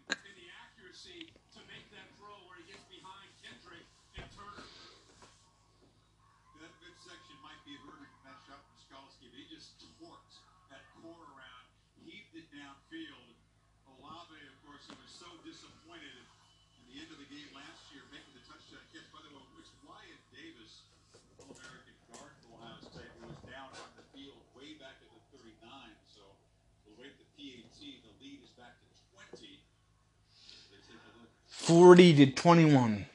Forty to twenty-one.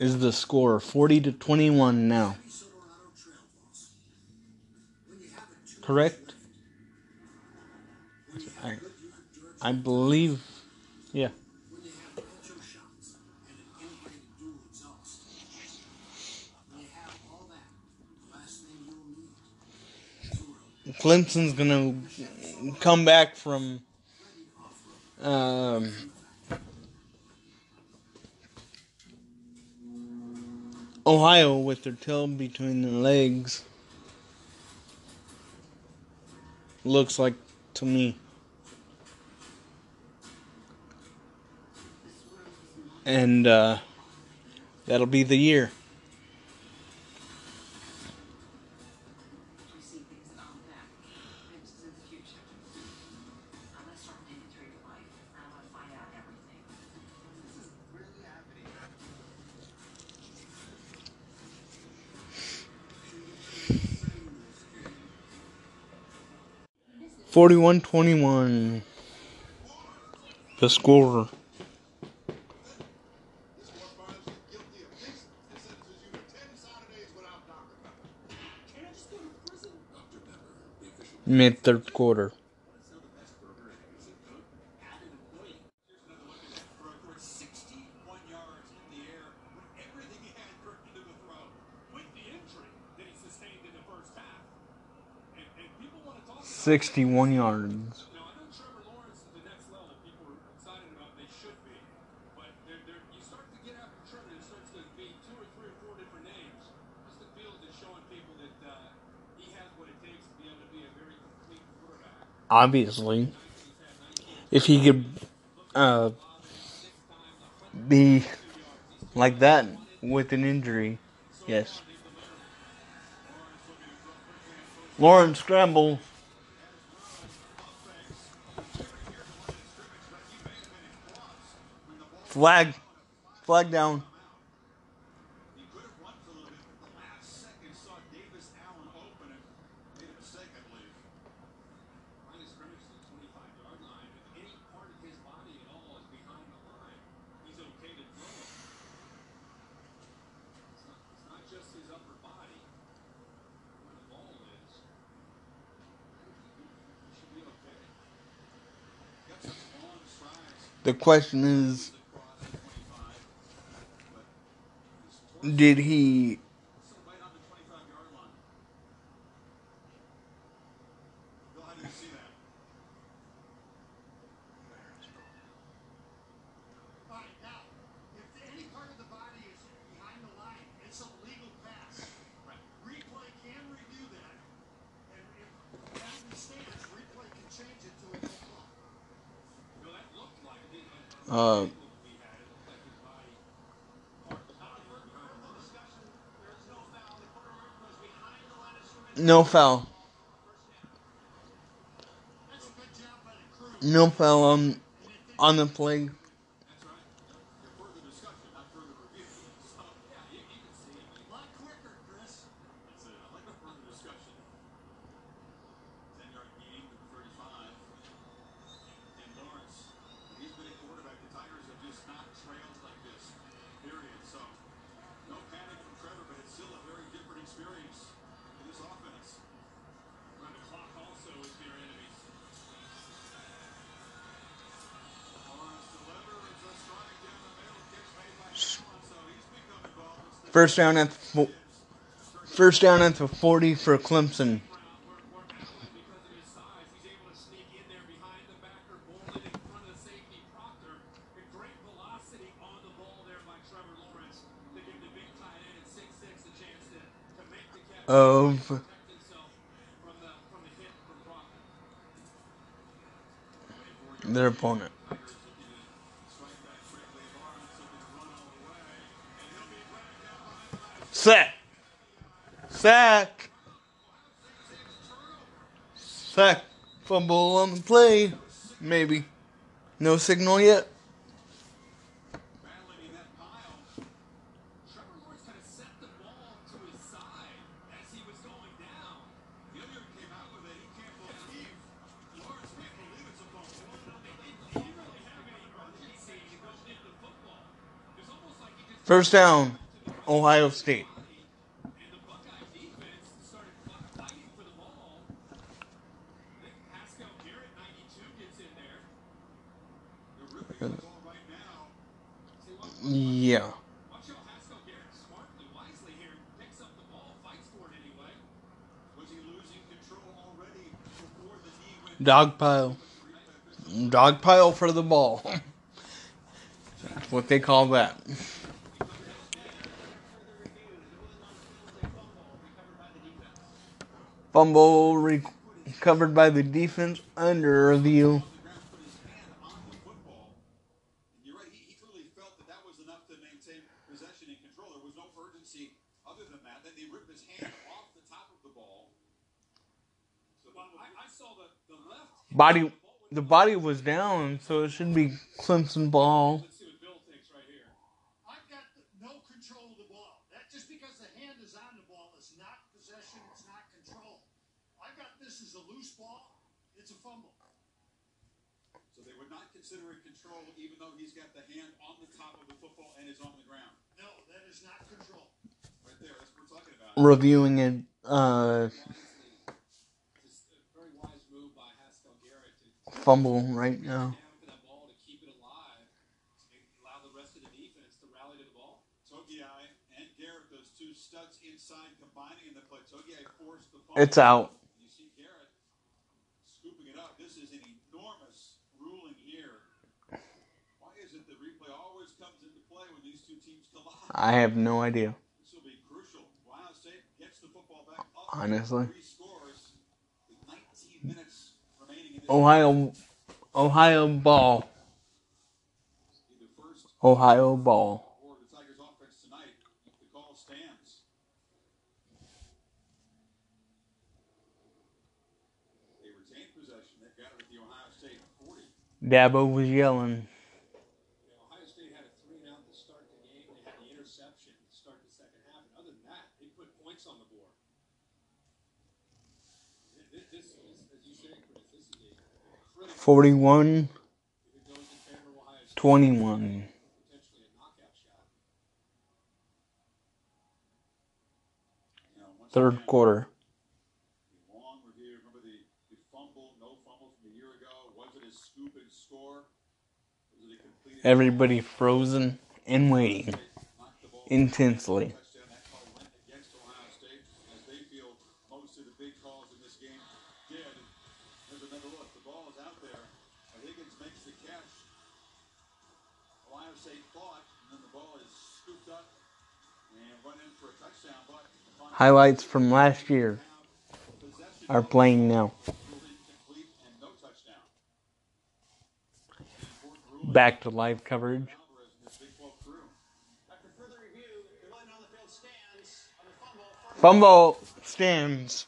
Is the score forty to twenty-one now? Correct? I, I believe, yeah. Clemson's gonna come back from um, Ohio with their tail between their legs. Looks like to me. And uh, that'll be the year. forty-one twenty-one, the score. Mid-third quarter. Sixty-one yards. Now, I know Trevor Lawrence is the next level. People are excited about. They should be, but they're, they're, you start to get after Trevor, and it starts to be two or three or four different names. Justin Fields is showing people that uh, he has what it takes to be able to be a very complete quarterback. Obviously, if he could uh, be like that with an injury, yes. Lawrence scramble. Flag. Flag down. He could have run for a little bit, but the last second saw Davis Allen open and made a mistake, I believe. Line of scrimmage to the twenty-five yard line. If any part of his body The question is, did he Uh, no foul. No foul on, on the play. First down at the first down at the forty for Clemson. Of their opponent. Sack. Sack. Sack. Fumble on the play. Maybe. No signal yet. First down, Ohio State. Yeah. Dogpile. Dogpile for the ball. That's what they call that. Fumble recovered by the defense under review. Body, the body was down, so it should be Clemson ball. Let's see what Bill thinks right here. I've got no control of the ball. That just because the hand is on the ball is not possession. It's not control. I've got this as a loose ball. It's a fumble. So they would not consider it control, even though he's got the hand on the top of the football and is on the ground. No, that is not control. Right there, that's what we're talking about. Reviewing it. Uh, Fumble right now. It's out. You see Garrett scooping it up. This is an enormous ruling here. Why is it the replay always comes into play when these two teams collide? I have no idea. This will be crucial. Ohio State gets the football back. Honestly. Ohio, Ohio ball. Ohio ball. Or the Tigers' offense tonight, the call stands. They retained possession. They've got it with the Ohio State forty. Dabo was yelling. Ohio State had a three and out to start the game. They had the interception to start the second half. And other than that, they put points on the board. This is, as you say, forty-one, twenty-one. Potentially a knockout shot. Third quarter. Long review. Remember the, the fumble, no fumble from a year ago. Was it a scoop and score? It was a Everybody frozen and waiting intensely. Highlights from last year are playing now. Back to live coverage. Fumble stands.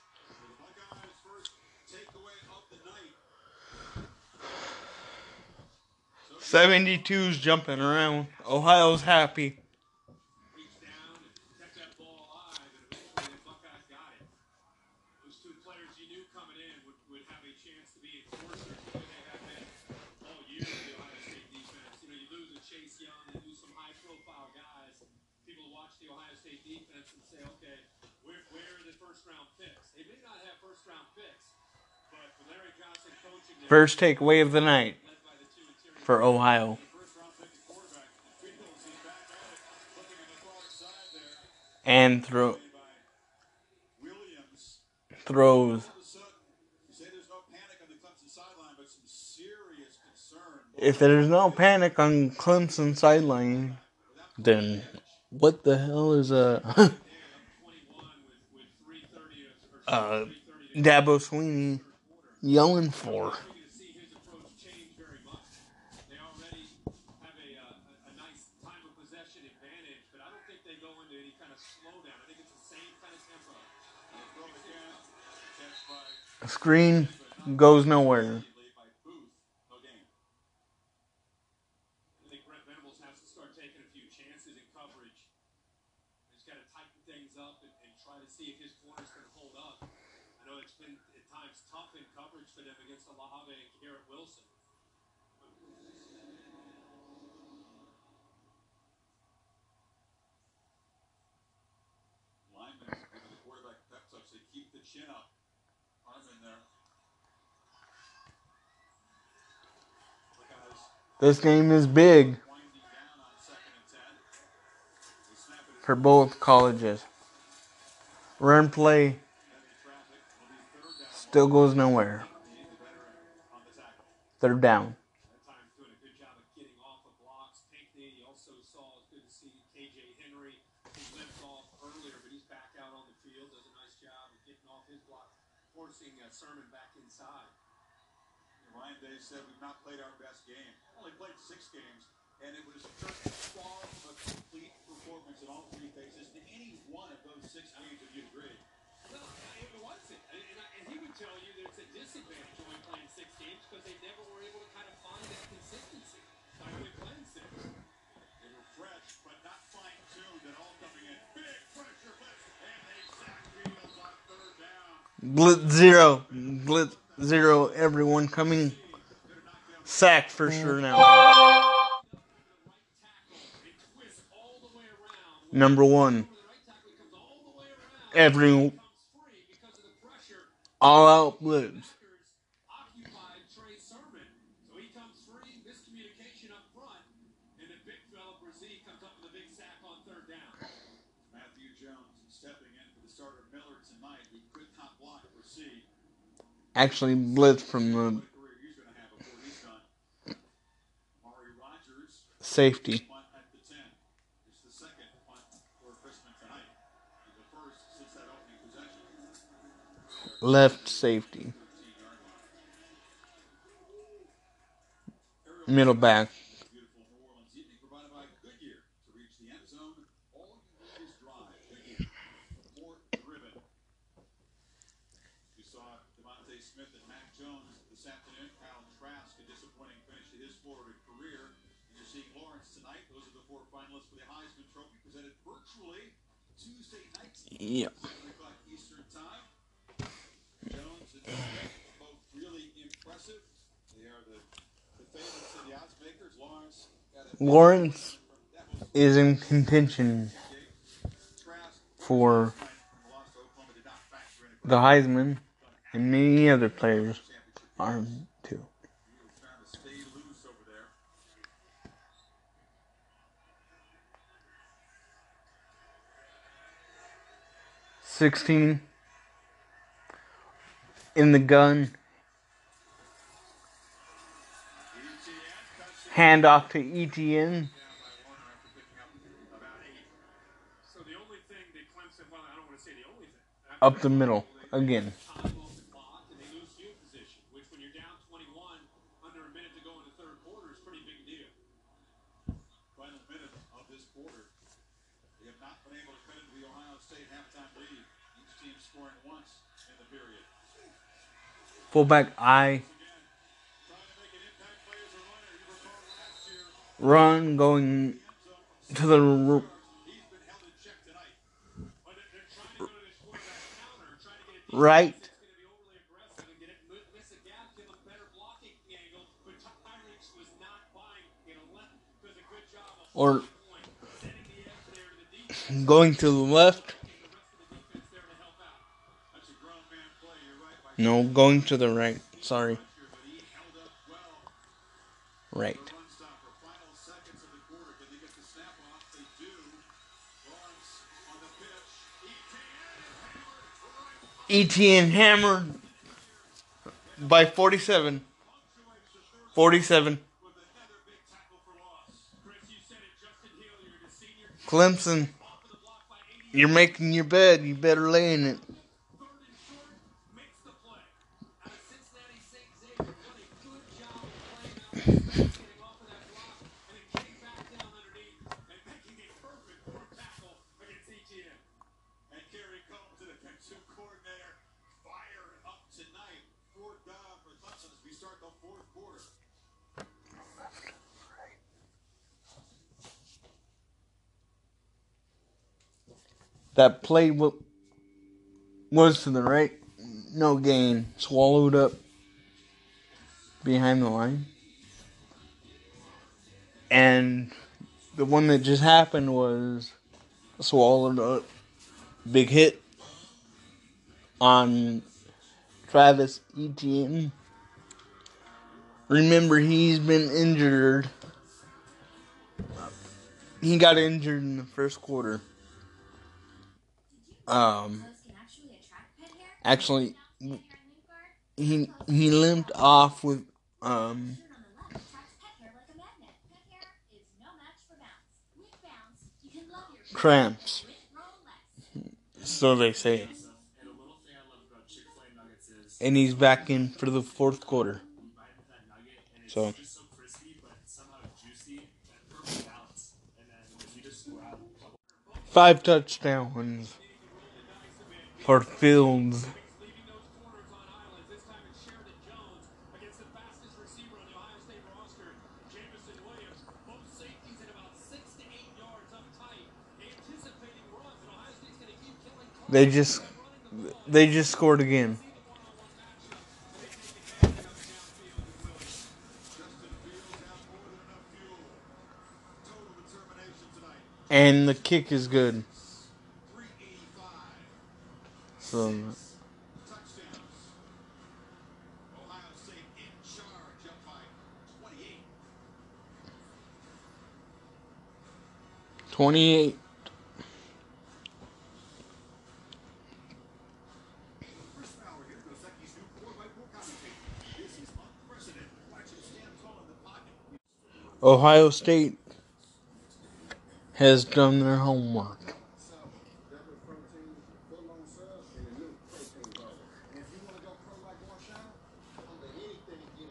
seventy-two's jumping around. Ohio's happy. First takeaway of the night for Ohio. And throw, throws. If there's no panic on Clemson's sideline, then what the hell is a uh, Dabo Swinney yelling for? A screen goes nowhere. This game is big for both colleges. Run play still goes nowhere. They're down. Blitz zero. Blitz zero. Everyone coming. Sack for sure now. Number one. Every all-out blitz. Actually blitz from the safety. Left safety. Middle back. Yeah. Lawrence is in contention for the Heisman, and many other players are too. sixteen, in the gun, hand off to E T N. Up the middle again. Fullback I. Run going to the r- right. Or going to the left. No, going to the right. Sorry. Right. E T N hammered by forty-seven. forty-seven. Clemson, you're making your bed. You better lay in it. That play was to the right. No gain. Swallowed up behind the line. And the one that just happened was swallowed up. Big hit on Travis Etienne. Remember, he's been injured. He got injured in the first quarter. Um, actually, he he limped off with um. cramps. So they say. And he's back in for the fourth quarter. So. Five touchdowns for Fields. They just, they just scored again. And the kick is good. So, twenty-eight. Ohio State has done their homework.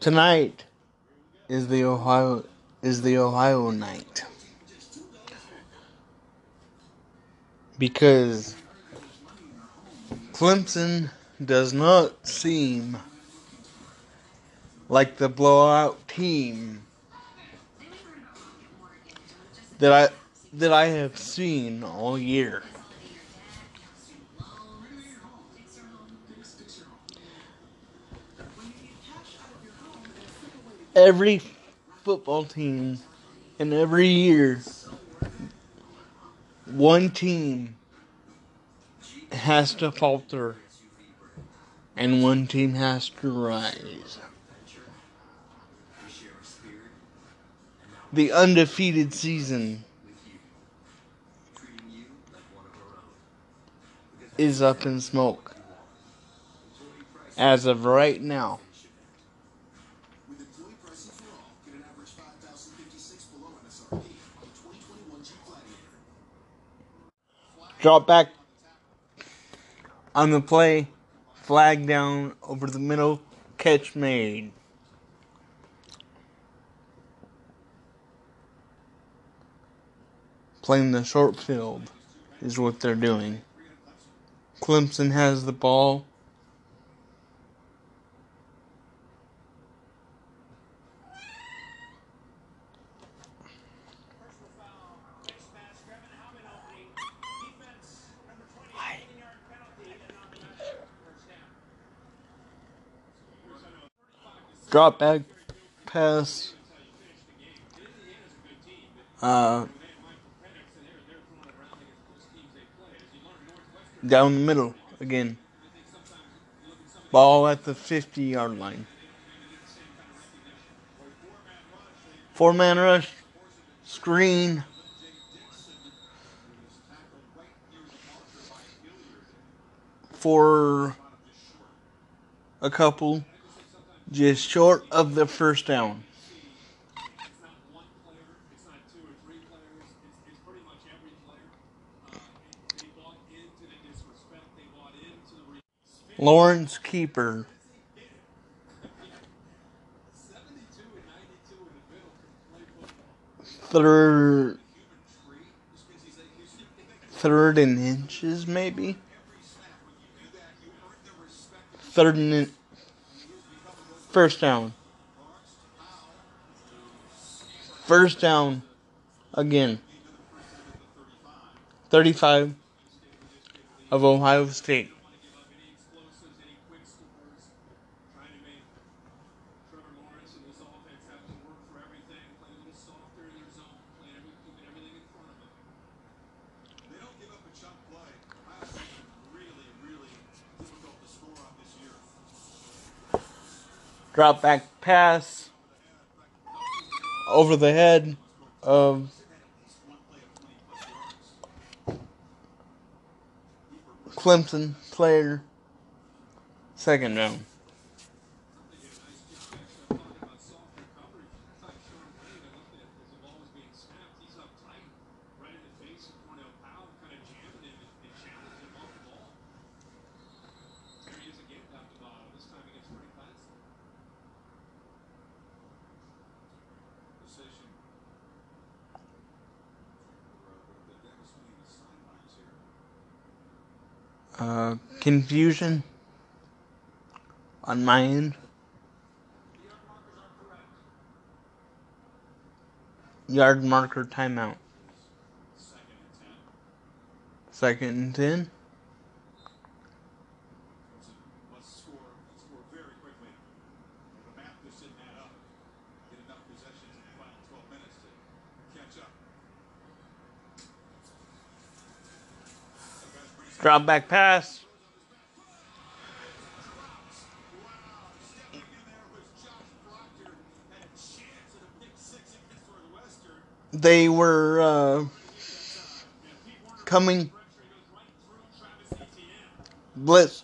Tonight is the Ohio is the Ohio night. Because Clemson does not seem like the blowout team that I that I have seen all year. Every football team and every year, one team has to falter and one team has to rise. The undefeated season is up in smoke as of right now. Drop back on the play, flag down over the middle, catch made. Playing the short field is what they're doing. Clemson has the ball. Drop back pass. Uh, down the middle again. Ball at the fifty-yard line. Four-man rush. Screen. For a couple. Just short of the first down. Lawrence Keeper. Third, third and inches, maybe? Third and inches. First down. First down again. thirty-five of Ohio State. Drop back pass over the head of Clemson player. Second down. Uh, confusion on my end. Yard marker timeout. Second and ten. Drop back pass. They were uh, coming blitz.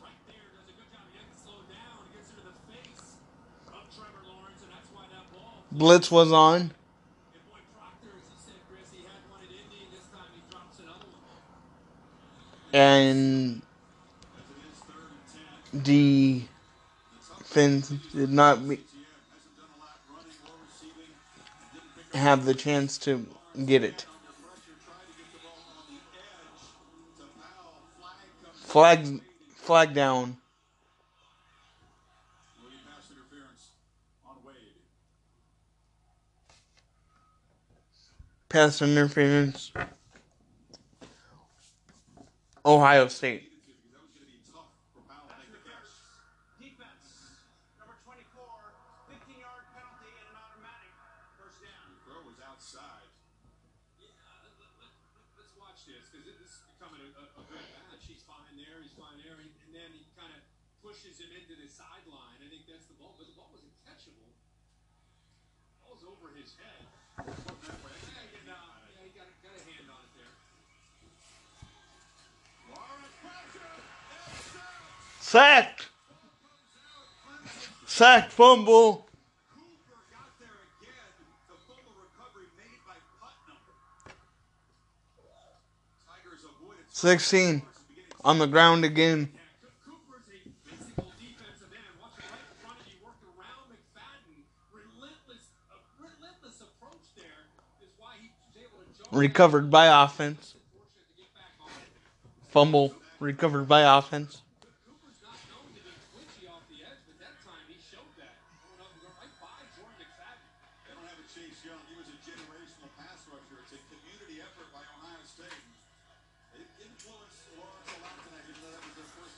Blitz was on. And the Finns did not be, have the chance to get it. Flag, flag down. Pass interference. Ohio State. Pressure! sacked, sacked fumble. sixteen on the ground again. Recovered by offense. Fumble recovered by offense.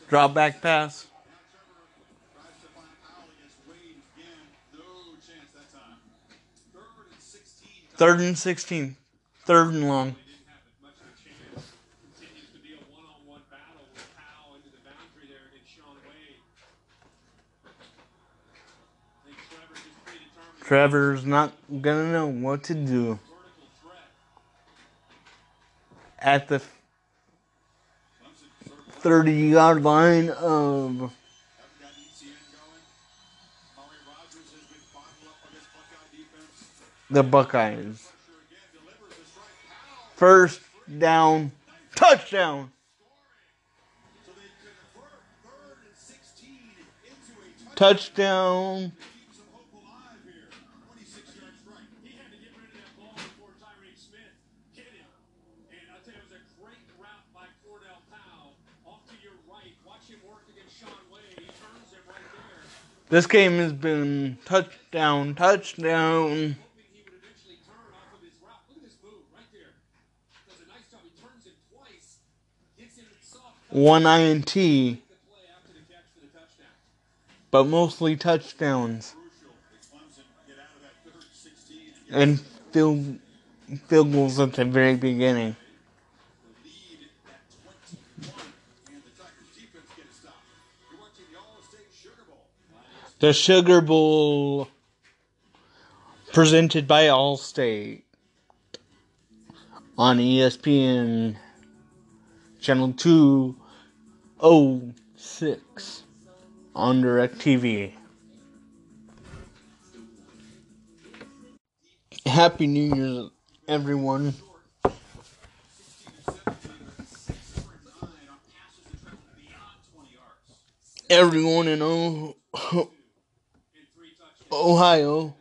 Drop back pass. Third and sixteen. Third and long. Trevor's not gonna know what to do. At the thirty-yard line of the Buckeyes. First down, touchdown. Touchdown. This game has been touchdown, touchdown. One I N T, but mostly touchdowns and field field goals at the very beginning. The Sugar Bowl, presented by Allstate on E S P N, Channel two oh six on DirecTV. Happy New Year's, everyone. Everyone in O. Ohio,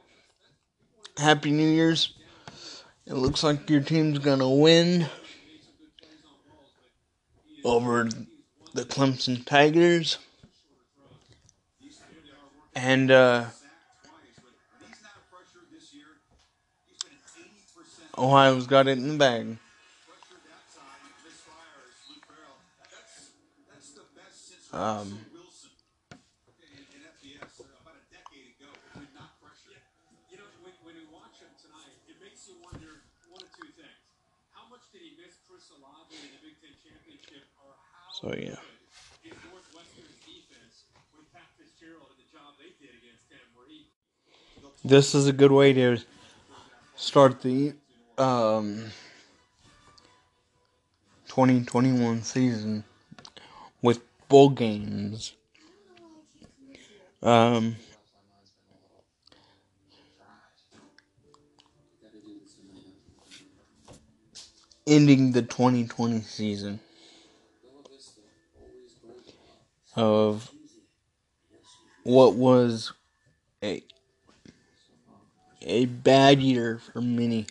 Happy New Year's. It looks like your team's going to win over the Clemson Tigers. And uh, Ohio's got it in the bag. Um... So yeah. This is a good way to start the um, twenty twenty-one season with bowl games. Um, ending the twenty twenty season of what was a a bad year for many.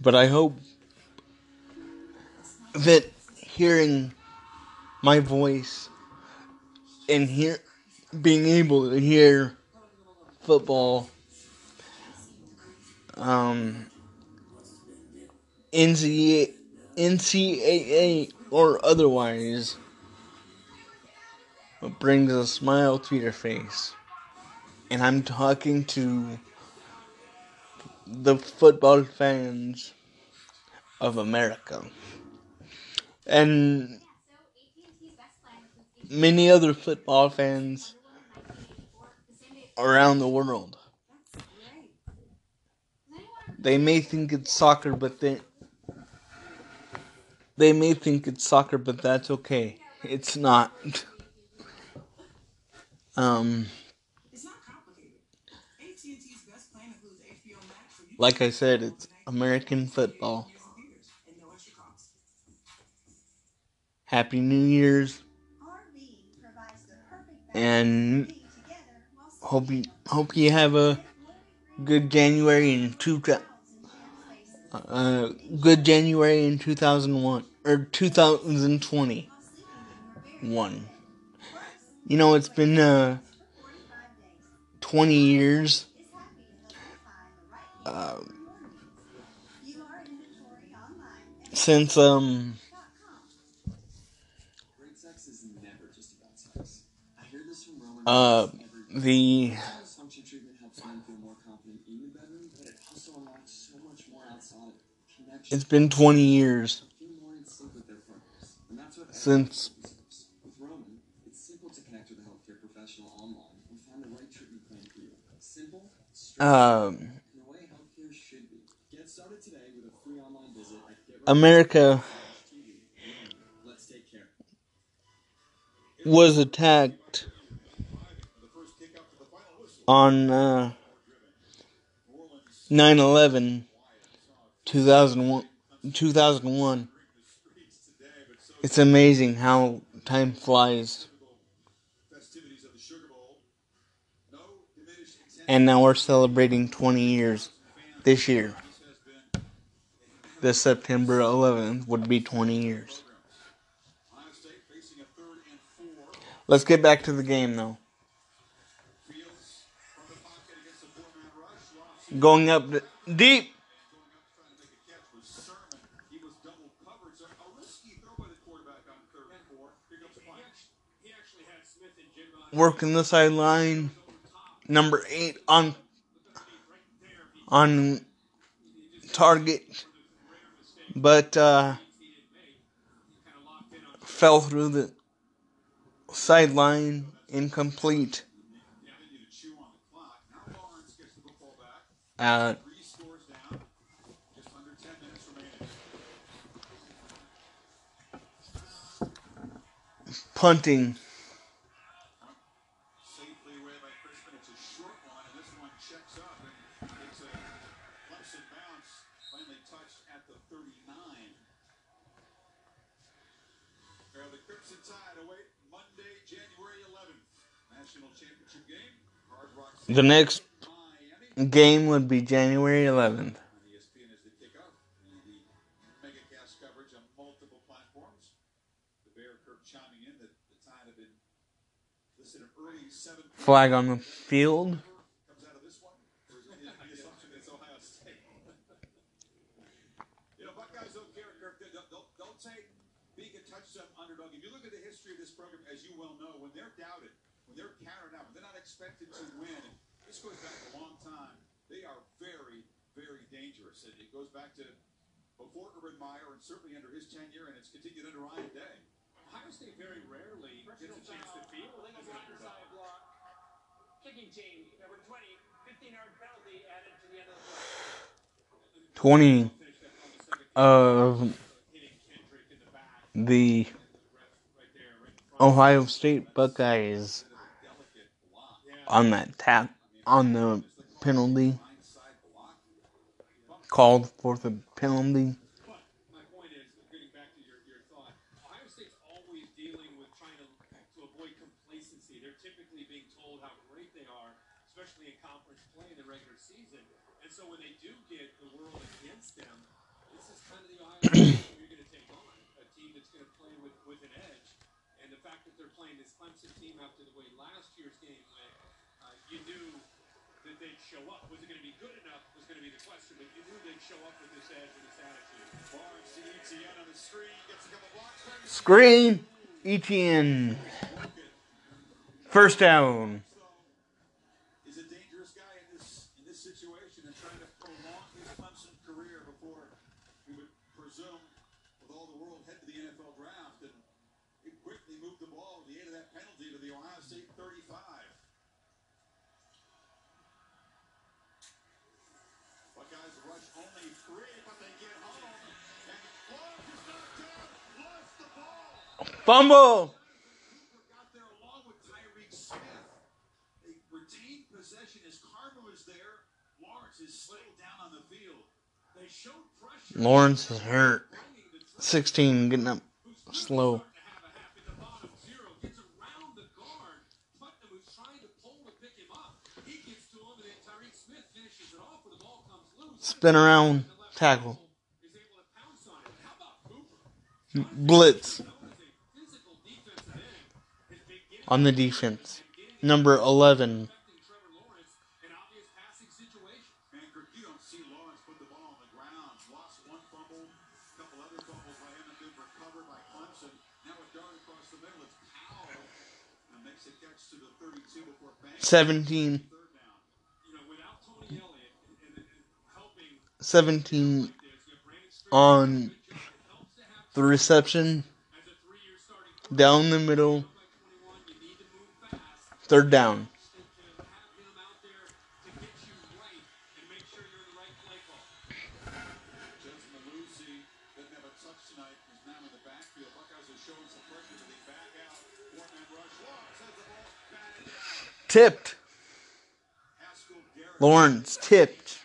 But I hope that hearing my voice and hear, being able to hear football um, N C A A or otherwise, it brings a smile to your face. And I'm talking to the football fans of America. And many other football fans around the world. They may think it's soccer, but they... They may think it's soccer, but that's okay. It's not. um, it's not complicated. A T and T's best plan includes H B O Max. Like I said, it's American football. Happy New Year's. And hope you, hope you have a good January in two uh good January in two thousand one or two thousand twenty one. You know, it's been uh twenty years. Uh, since um. Uh, the it's been twenty years since with Roman. It's simple to connect with a healthcare professional online and find the right treatment plan for you. Simple, um, the way healthcare should be. Get started today with a free online visit at America. Let's take care. Was attacked on uh, nine eleven, two thousand one. It's amazing how time flies. And now we're celebrating twenty years this year. This September eleventh would be twenty years. Let's get back to the game, though. Going up deep. Working the sideline. Number eight on on target. But uh, fell through the sideline. Incomplete. Uh, punting. Safely away by Crispin. It's a short one, and this one checks up and it's a Clemson bounce. Finally touched at the thirty-nine. Now the Crimson Tide await Monday, January eleventh, National Championship game. Hard Rock City. The next game would be January eleventh. E S P N is the kickoff. The megacast coverage on multiple platforms. The Bear Kirk chiming in that the Tide have been listed an early seven. Flag on the field. Comes out of this one. The assumption it's Ohio State. You know, Buckeyes don't care, Kirk. They'll take being a touchdown underdog. If you look at the history of this program, as you well know, when they're doubted, when they're counted out, when they're not expected to win. This goes back a long time. They are very, very dangerous. And it goes back to before Urban Meyer and certainly under his tenure, and it's continued under Ryan Day. Ohio State very rarely gets a chance to field. Kicking team, number twenty, fifteen-yard penalty added to the end of the play. twenty of the Ohio State Buckeyes on that tap. On the penalty called for the penalty. My point is, getting back to your, your thought, Ohio State's always dealing with trying to, to avoid complacency. They're typically being told how great they are, especially in conference play in the regular season. And so when they do get the world against them, this is kind of the Ohio State you're going to take on, a team that's going to play with, with an edge. And the fact that they're playing this Clemson team after the way last year's game went, uh, you knew that they'd show up. Was it going to be good enough was going to be the question, but you knew they'd show up with this edge and this attitude. Barnes to Etienne on the screen. Gets a couple blocks. Screen. Etienne. First down. He's a dangerous guy in this, in this situation and trying to prolong his Clemson career before he would presume with all the world head to the N F L draft. And it quickly moved the ball at the end of that penalty to the Ohio State thirty-five. Guys rush only three, but they get home. And Clark is knocked out. Fumble. Lawrence is hurt. sixteen, getting up slow. Spin around, tackle. Blitz. On the defense. Number eleven. seventeen. seventeen on the reception. Down the middle. Third down. Tipped. Lawrence tipped.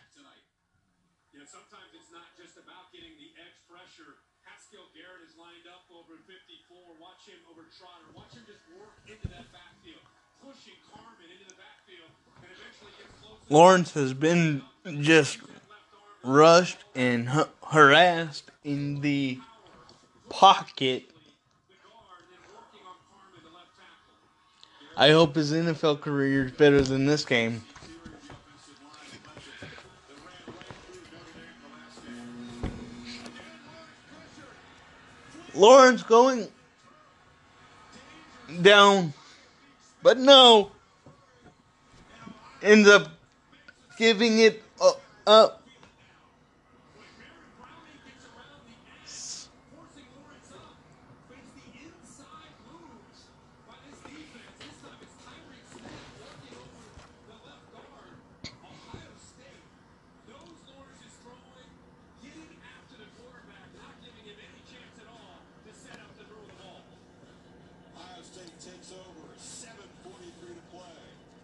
Sometimes it's not just about getting the edge pressure. Haskell Garrett is lined up over fifty-four. Watch him over Trotter. Watch him just work into that backfield. Pushing Carmen into the backfield. And eventually gets close. Lawrence has been just rushed and ha- harassed in the pocket. I hope his N F L career is better than this game. Lawrence going down, but no. Ends up giving it up.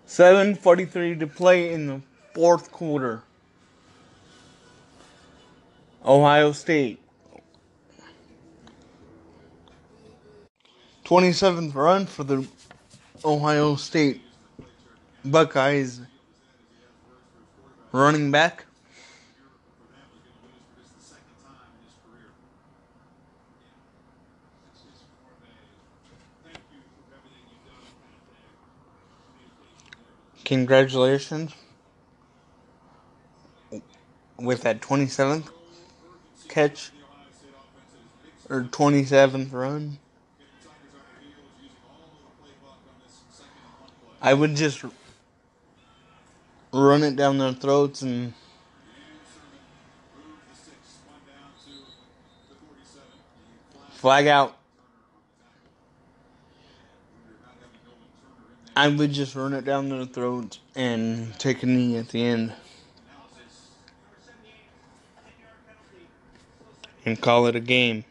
seven forty-three to play in the fourth quarter. Ohio State. twenty-seventh run for the Ohio State Buckeyes. Running back. Congratulations with that twenty-seventh catch or twenty-seventh run. I would just run it down their throats and flag out. I would just run it down their throats and take a knee at the end and call it a game.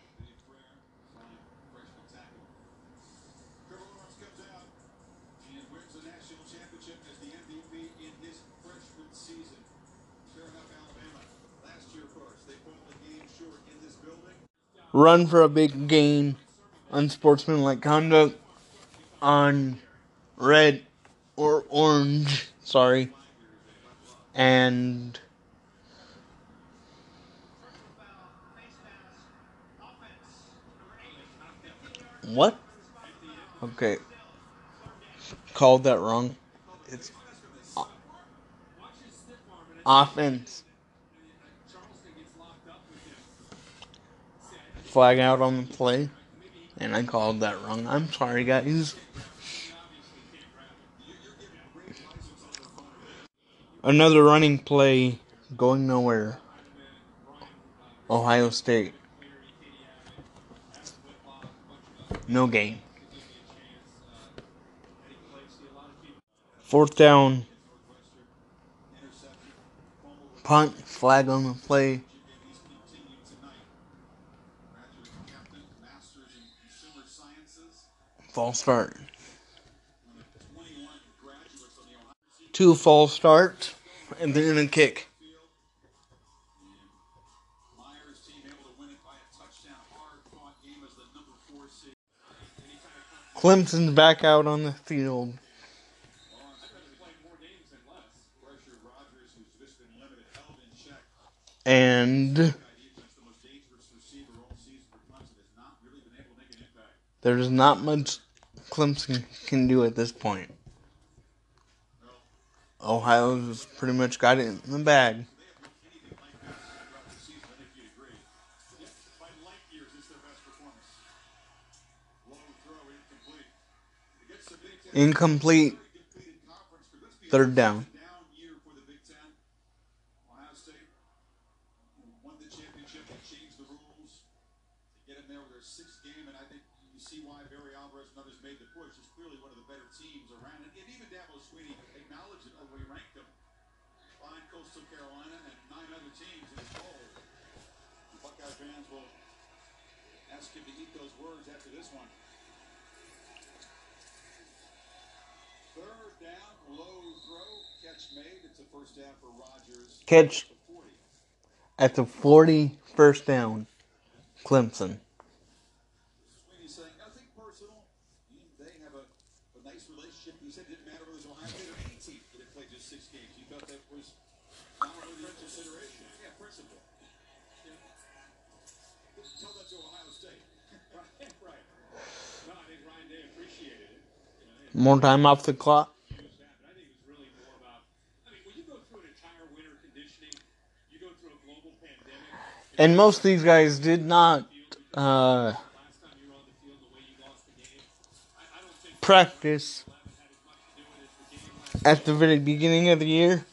Run for a big gain, unsportsmanlike conduct on red or orange, sorry, and what? Okay, called that wrong. It's o- offense. Flag out on the play, and I called that wrong. I'm sorry, guys. Another running play going nowhere. Ohio State. No gain. Fourth down. Punt, flag on the play. false start. Two false starts and then a kick. Clemson's back out on the field. And there's not much Clemson can do at this point. Ohio's pretty much got it in the bag. Incomplete. Third down. Catch at the forty, first down, Clemson. More time off the clock. And most of these guys did not uh, practice at the very beginning of the year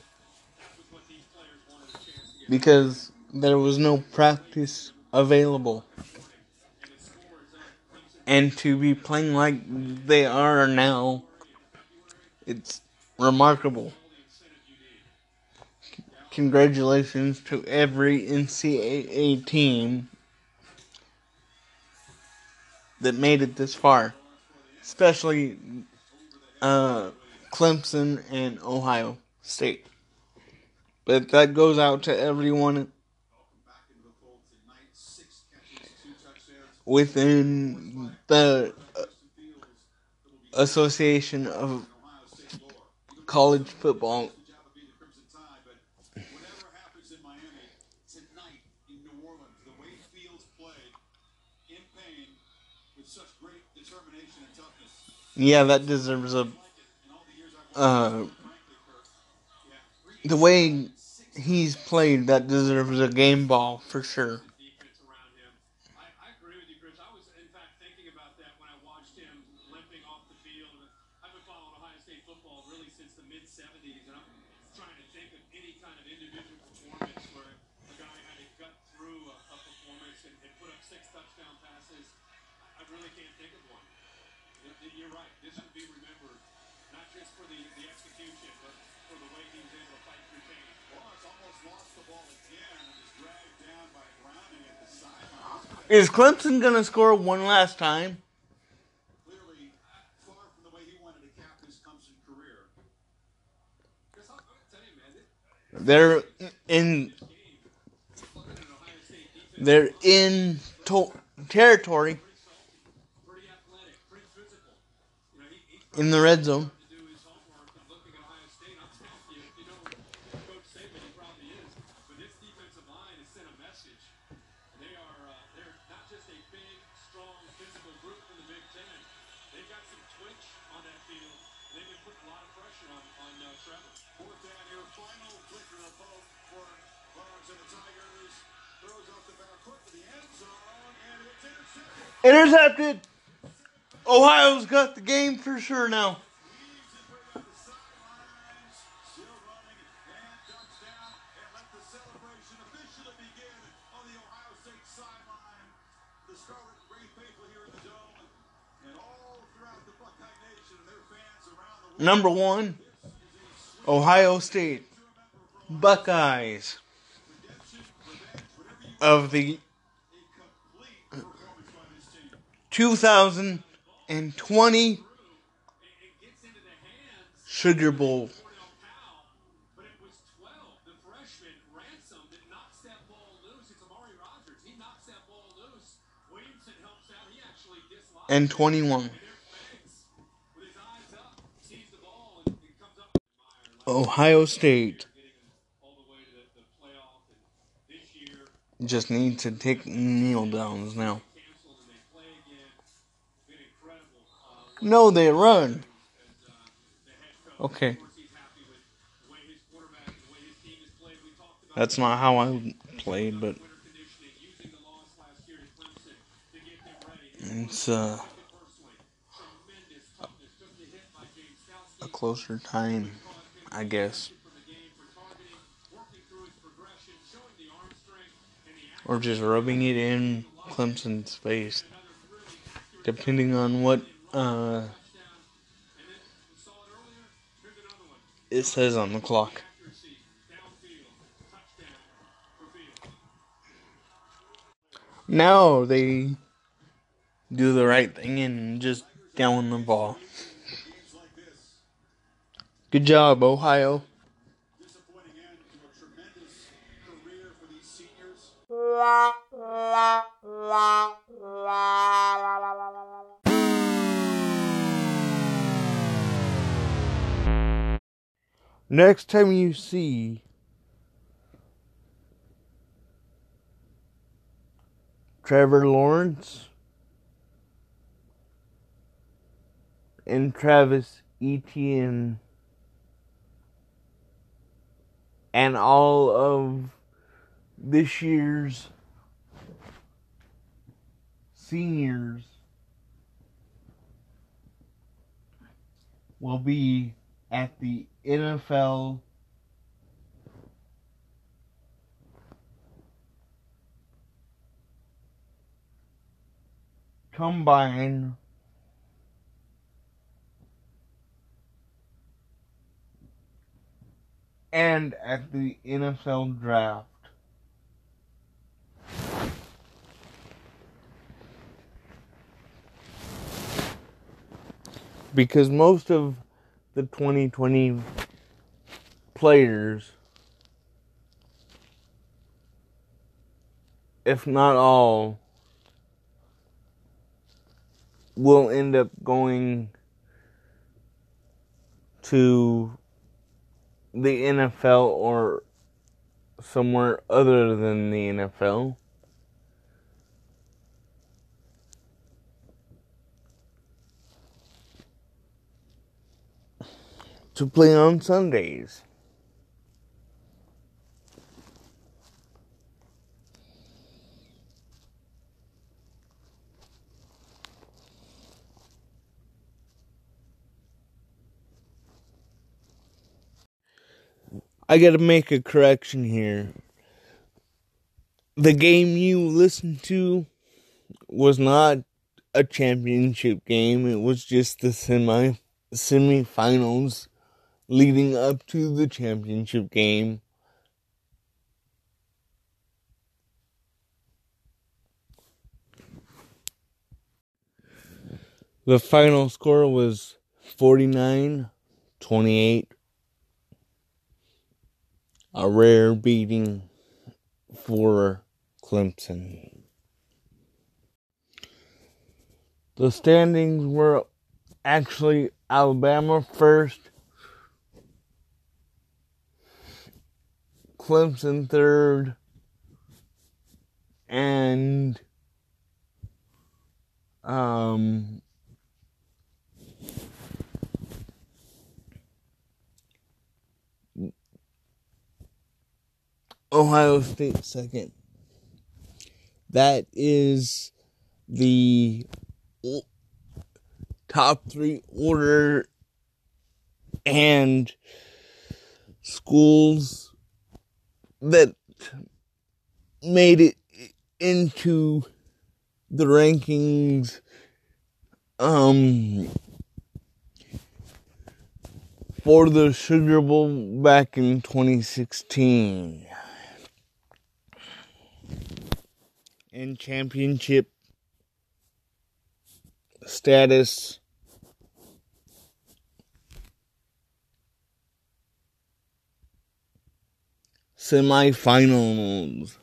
because there was no practice available. And to be playing like they are now, it's remarkable. Congratulations to every N C double A team that made it this far, especially uh, Clemson and Ohio State. But that goes out to everyone within the Association of College Football. Yeah, that deserves a... Uh, the way he's played, that deserves a game ball for sure. Is Clemson going to score one last time? Clearly, far from the way he wanted to cap his Clemson career. They're in, they're in to- territory in the red zone. Intercepted. Ohio's got the game for sure now. Number one, Ohio State Buckeyes of the two thousand and twenty Sugar Bowl. And twenty-one. Ohio State just needs to take kneel downs now. No, they run. Okay. That's not how I played, but it's uh, a closer time, I guess. Or just rubbing it in Clemson's face, depending on what uh, it says on the clock. Now they do the right thing and just down the ball. Good job, Ohio. Next time you see Trevor Lawrence and Travis Etienne and all of this year's seniors will be at the N F L Combine and at the N F L Draft. Because most of the twenty twenty players, if not all, will end up going to the N F L or somewhere other than the N F L. To play on Sundays. I gotta make a correction here. The game you listened to was not a championship game. It was just the semi semifinals leading up to the championship game. The final score was forty-nine twenty-eight. A rare beating for Clemson. The standings were actually Alabama first, Clemson third, and um, Ohio State second. That is the top three order, and schools that made it into the rankings um, for the Sugar Bowl back in twenty sixteen. And championship status, semifinals.